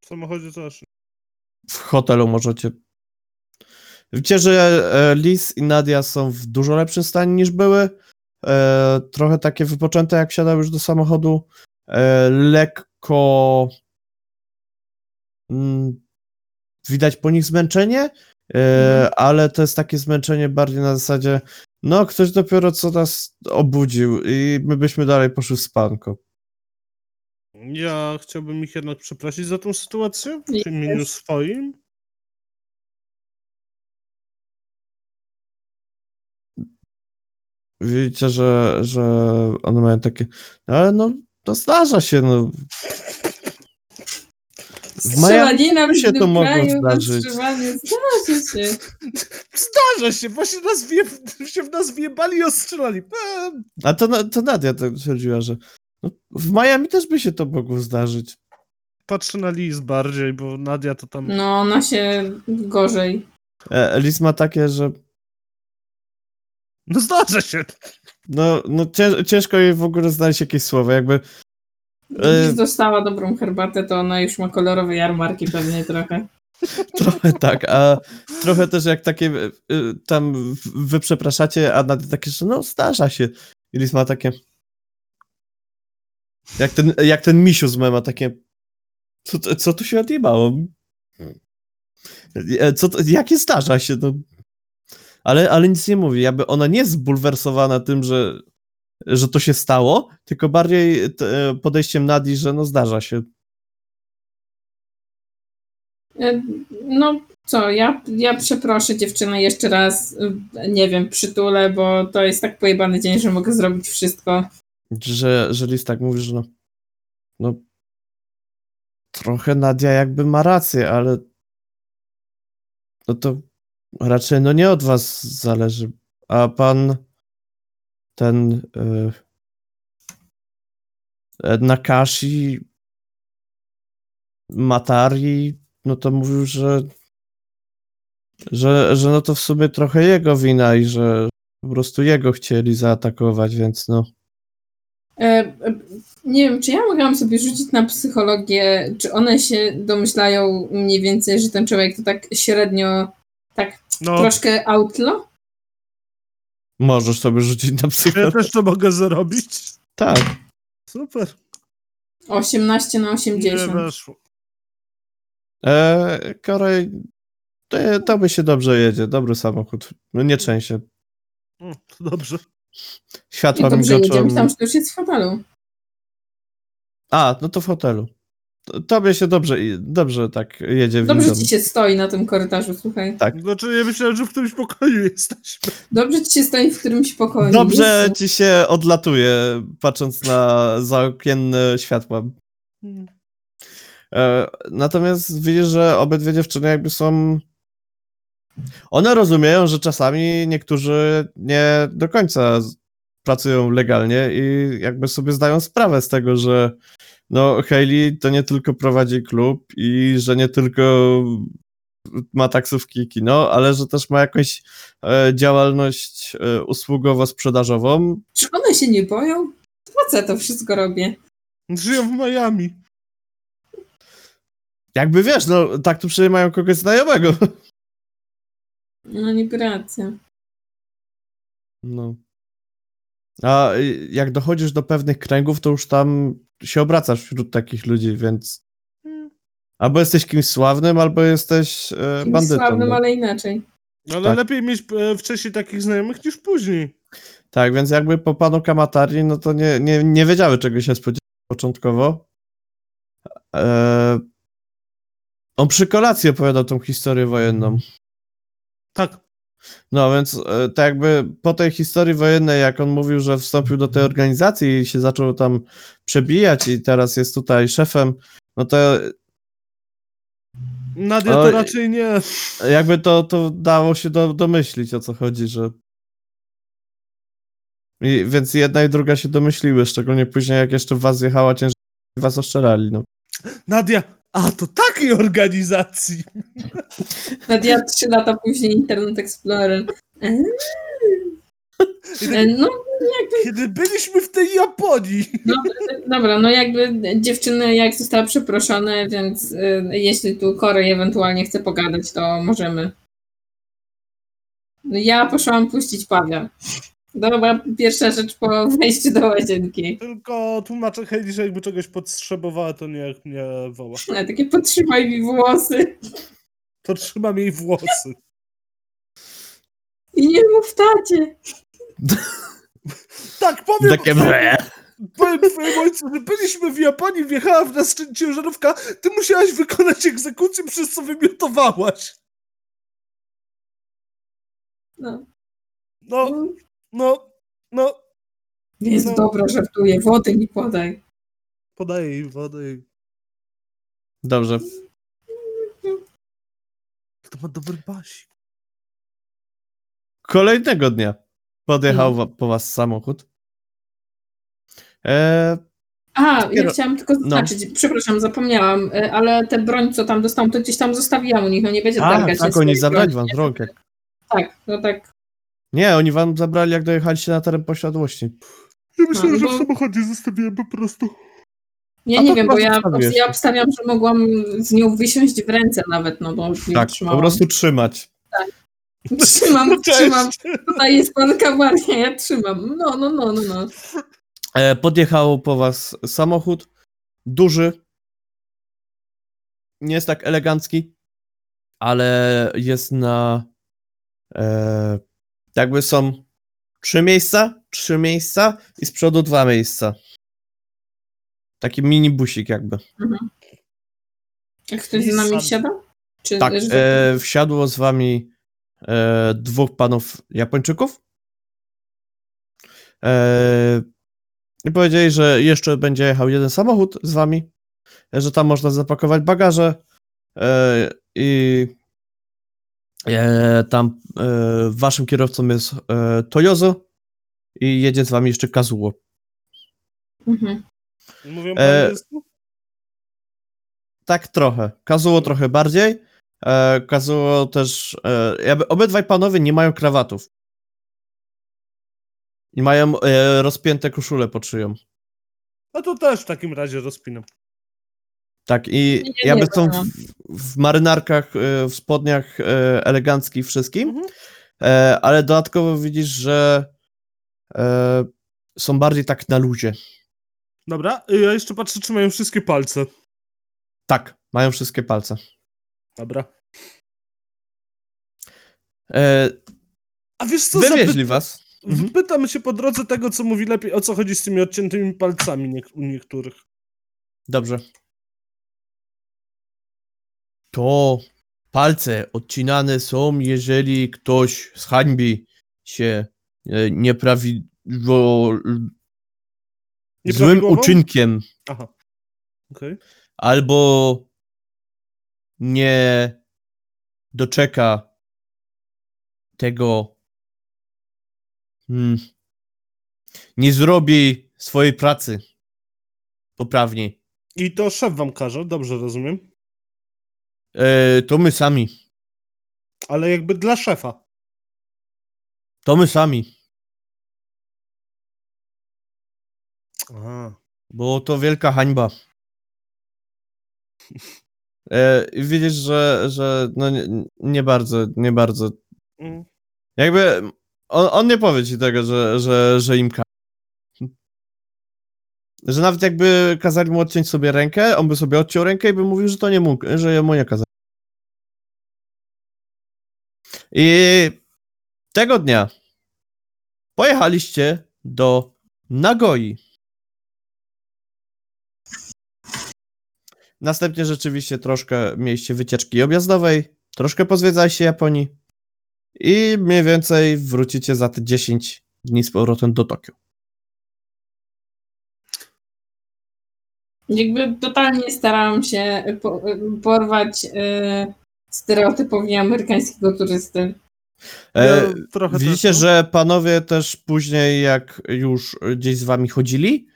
W samochodzie też. W hotelu możecie. Wiecie, że Liz i Nadia są w dużo lepszym stanie niż były. Trochę takie wypoczęte, jak siadał już do samochodu. Lekko widać po nich zmęczenie, ale to jest takie zmęczenie bardziej na zasadzie no, ktoś dopiero co nas obudził i my byśmy dalej poszli w spanko. Ja chciałbym ich jednak przeprosić za tą sytuację w imieniu swoim. Widzicie, że one mają takie... Ale no, to zdarza się, no. W Miami się to mogło zdarzyć. Zdarza się, bo się w nas wjebali i ostrzelali. A to Nadia tak twierdziła, że no, w Miami też by się to mogło zdarzyć. Patrzę na Liz bardziej, bo Nadia to tam... No, ona się gorzej. Liz ma takie, że... No zdarza się. No ciężko jej w ogóle znaleźć jakieś słowa, jakby... Gdybyś dostała dobrą herbatę, to ona już ma kolorowe jarmarki pewnie trochę. Trochę tak, a trochę też jak takie tam wy przepraszacie, a Nadia takie, że no zdarza się. I Liz ma takie... Jak ten misiu z mema takie... Co tu się odjebało? Jakie zdarza się? No... Ale nic nie mówi, jakby ona nie jest zbulwersowana tym, że to się stało, tylko bardziej podejściem Nadii, że no zdarza się. No co, ja przeproszę dziewczynę jeszcze raz, nie wiem, przytulę, bo to jest tak pojebany dzień, że mogę zrobić wszystko. Że Liz tak mówi, że no trochę Nadia jakby ma rację, ale no to raczej no nie od was zależy, a pan ten Nakashi Matari no to mówił, że no to w sumie trochę jego wina i że po prostu jego chcieli zaatakować, więc no. Nie wiem, czy ja mogłam sobie rzucić na psychologię, czy one się domyślają mniej więcej, że ten człowiek to tak średnio troszkę outlaw? Możesz sobie rzucić na psychologię. Ja też to mogę zarobić. Tak. Super. 18/80. Nie weszło. Korej, to by się dobrze jedzie. Dobry samochód. Nie trzęsie. To dobrze. Światła migoczą. Dobrze, myślałam, że to już jest w hotelu. A, no to w hotelu. Tobie się dobrze tak jedzie. Dobrze ci się stoi na tym korytarzu, słuchaj. Tak. Znaczy ja myślałem, że w którymś pokoju jesteśmy. Dobrze ci się stoi w którymś pokoju. Dobrze ci się odlatuje, patrząc na zaokienne światła. Natomiast widzisz, że obydwie dziewczyny jakby są... One rozumieją, że czasami niektórzy nie do końca pracują legalnie i jakby sobie zdają sprawę z tego, że no Hayley to nie tylko prowadzi klub i że nie tylko ma taksówki i kino, ale że też ma jakąś działalność usługowo-sprzedażową. Czy one się nie boją? Po co to wszystko robię? Żyją w Miami. Jakby wiesz, no tak tu przynajmniej mają kogoś znajomego. No niby racja. No. A jak dochodzisz do pewnych kręgów, to już tam się obracasz wśród takich ludzi, więc albo jesteś kimś sławnym, albo jesteś bandytą. Sławnym, no. Ale inaczej. Ale tak. Lepiej mieć wcześniej takich znajomych niż później. Tak, więc jakby po panu Kamatari, no to nie wiedziały, czego się spodziewać początkowo. On przy kolacji opowiadał tą historię wojenną. Tak. No więc tak jakby po tej historii wojennej, jak on mówił, że wstąpił do tej organizacji i się zaczął tam przebijać i teraz jest tutaj szefem, no to... Nadia to raczej nie. Jakby to dało się domyślić, o co chodzi, że... I, więc jedna i druga się domyśliły, szczególnie później jak jeszcze w was jechała ciężarówka i was oszczerali, no. Nadia, a to takiej organizacji! Nadia 3 lata później Internet Explorer. No, jakby... Kiedy byliśmy w tej Japonii. No, dobra, no jakby dziewczyny jak została przeproszone, więc jeśli tu Corey ewentualnie chce pogadać, to możemy. No, ja poszłam puścić Pawła. Dobra, pierwsza rzecz po wejściu do łazienki. Tylko tłumaczę Hayley, że jakby czegoś potrzebowała, to niech mnie woła. Ale takie podtrzymaj mi włosy. To trzymam jej włosy. I nie mów tacie. Tak, powiem... Powiem twojemu ojcu, że byliśmy w Japonii, wjechała w nas ciężarówka, ty musiałaś wykonać egzekucję, przez co wymiotowałaś. No. Jest no. Dobra, żartuję. Wody mi podaj. Podaj jej wodę. Dobrze. To ma dobry basik. Kolejnego dnia podjechał po was samochód. Ja chciałam tylko zaznaczyć, przepraszam, zapomniałam, ale tę broń, co tam dostałam, to gdzieś tam zostawiłam u nich, no nie będzie targać. Tak, oni zabrali wam drogę. Tak, no tak. Nie, oni wam zabrali, jak dojechaliście na teren posiadłości. Ja myślałem, że w samochodzie zostawiłem po prostu. Ja nie wiem, bo ja obstawiam, że mogłam z nią wysiąść w ręce nawet, no bo nie trzymałam. Po prostu trzymać. Tak. Trzymam. Tutaj jest pan kawarnia, ja trzymam. No. Podjechał po was samochód. Duży. Nie jest tak elegancki, ale jest na... jakby są 3 miejsca i z przodu 2 miejsca. Taki mini busik jakby. Mhm. Jak ktoś z nami wsiada? Czy tak, wsiadło z wami 2 panów Japończyków. I powiedzieli, że jeszcze będzie jechał 1 samochód z wami, że tam można zapakować bagaże i... tam waszym kierowcą jest Toyozo i jedzie z wami jeszcze Kazuo. Mhm. Mówią po angielsku? Tak trochę. Kazuo trochę bardziej. Kazuo też... obydwaj panowie nie mają krawatów. I mają rozpięte koszule pod szyją. No to też w takim razie rozpinam. Tak, i jakby są w marynarkach, w spodniach eleganckich wszystkim, ale dodatkowo widzisz, że są bardziej tak na luzie. Dobra, ja jeszcze patrzę, czy mają wszystkie palce. Tak, mają wszystkie palce. Dobra. A wiesz co, wywieźli was. Pytam się po drodze tego, co mówi lepiej, o co chodzi z tymi odciętymi palcami u niektórych. Dobrze. To palce odcinane są, jeżeli ktoś zhańbi się złym uczynkiem. Aha. Okay. Albo nie doczeka tego, nie zrobi swojej pracy poprawnie. I to szef wam każe, dobrze rozumiem? To my sami. Ale jakby dla szefa. To my sami. Aha. Bo to wielka hańba. Widzisz, że no nie bardzo. Jakby on nie powie ci tego, że im każe. Że nawet jakby kazali mu odciąć sobie rękę, on by sobie odciął rękę i by mówił, że to nie mógł, że mu nie kazali. I tego dnia pojechaliście do Nagoi. Następnie rzeczywiście troszkę mieliście wycieczki objazdowej, troszkę pozwiedzaliście Japonii i mniej więcej wrócicie za te 10 dni z powrotem do Tokio. Jakby totalnie starałam się porwać stereotypowi amerykańskiego turysty. Ja widzicie, też, no? Że panowie też później, jak już gdzieś z wami chodzili,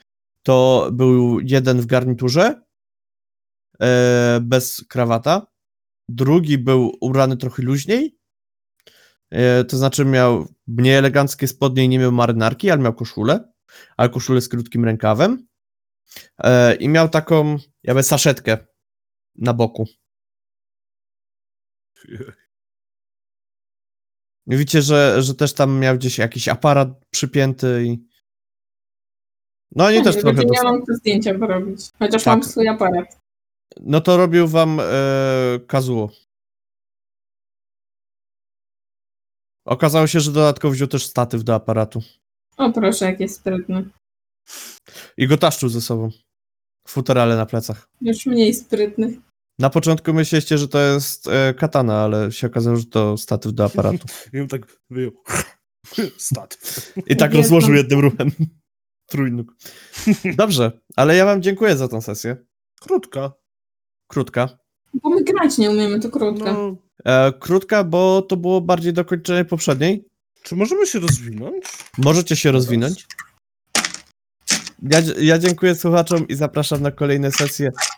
to był jeden w garniturze, bez krawata, drugi był ubrany trochę luźniej, to znaczy miał mniej eleganckie spodnie i nie miał marynarki, ale miał koszulę, z krótkim rękawem i miał taką jakby saszetkę na boku. Widzicie, że też tam miał gdzieś jakiś aparat przypięty i... No oni też trochę... Nie miałam to zdjęcia porobić, chociaż tak. Mam swój aparat. No to robił wam Kazuo. Okazało się, że dodatkowo wziął też statyw do aparatu. O proszę, jak jest sprytny. I go taszczył ze sobą. Futerale na plecach. Już mniej sprytny. Na początku myśleliście, że to jest katana, ale się okazało, że to statyw do aparatu. I on tak wyjął. Statyw. I tak jest rozłożył tam jednym ruchem. Trójnóg. Dobrze, ale ja wam dziękuję za tę sesję. Krótka. Krótka. Bo my grać nie umiemy, to krótka. No. Krótka, bo to było bardziej dokończenie poprzedniej. Czy możemy się rozwinąć? Możecie się rozwinąć. Ja dziękuję słuchaczom i zapraszam na kolejne sesje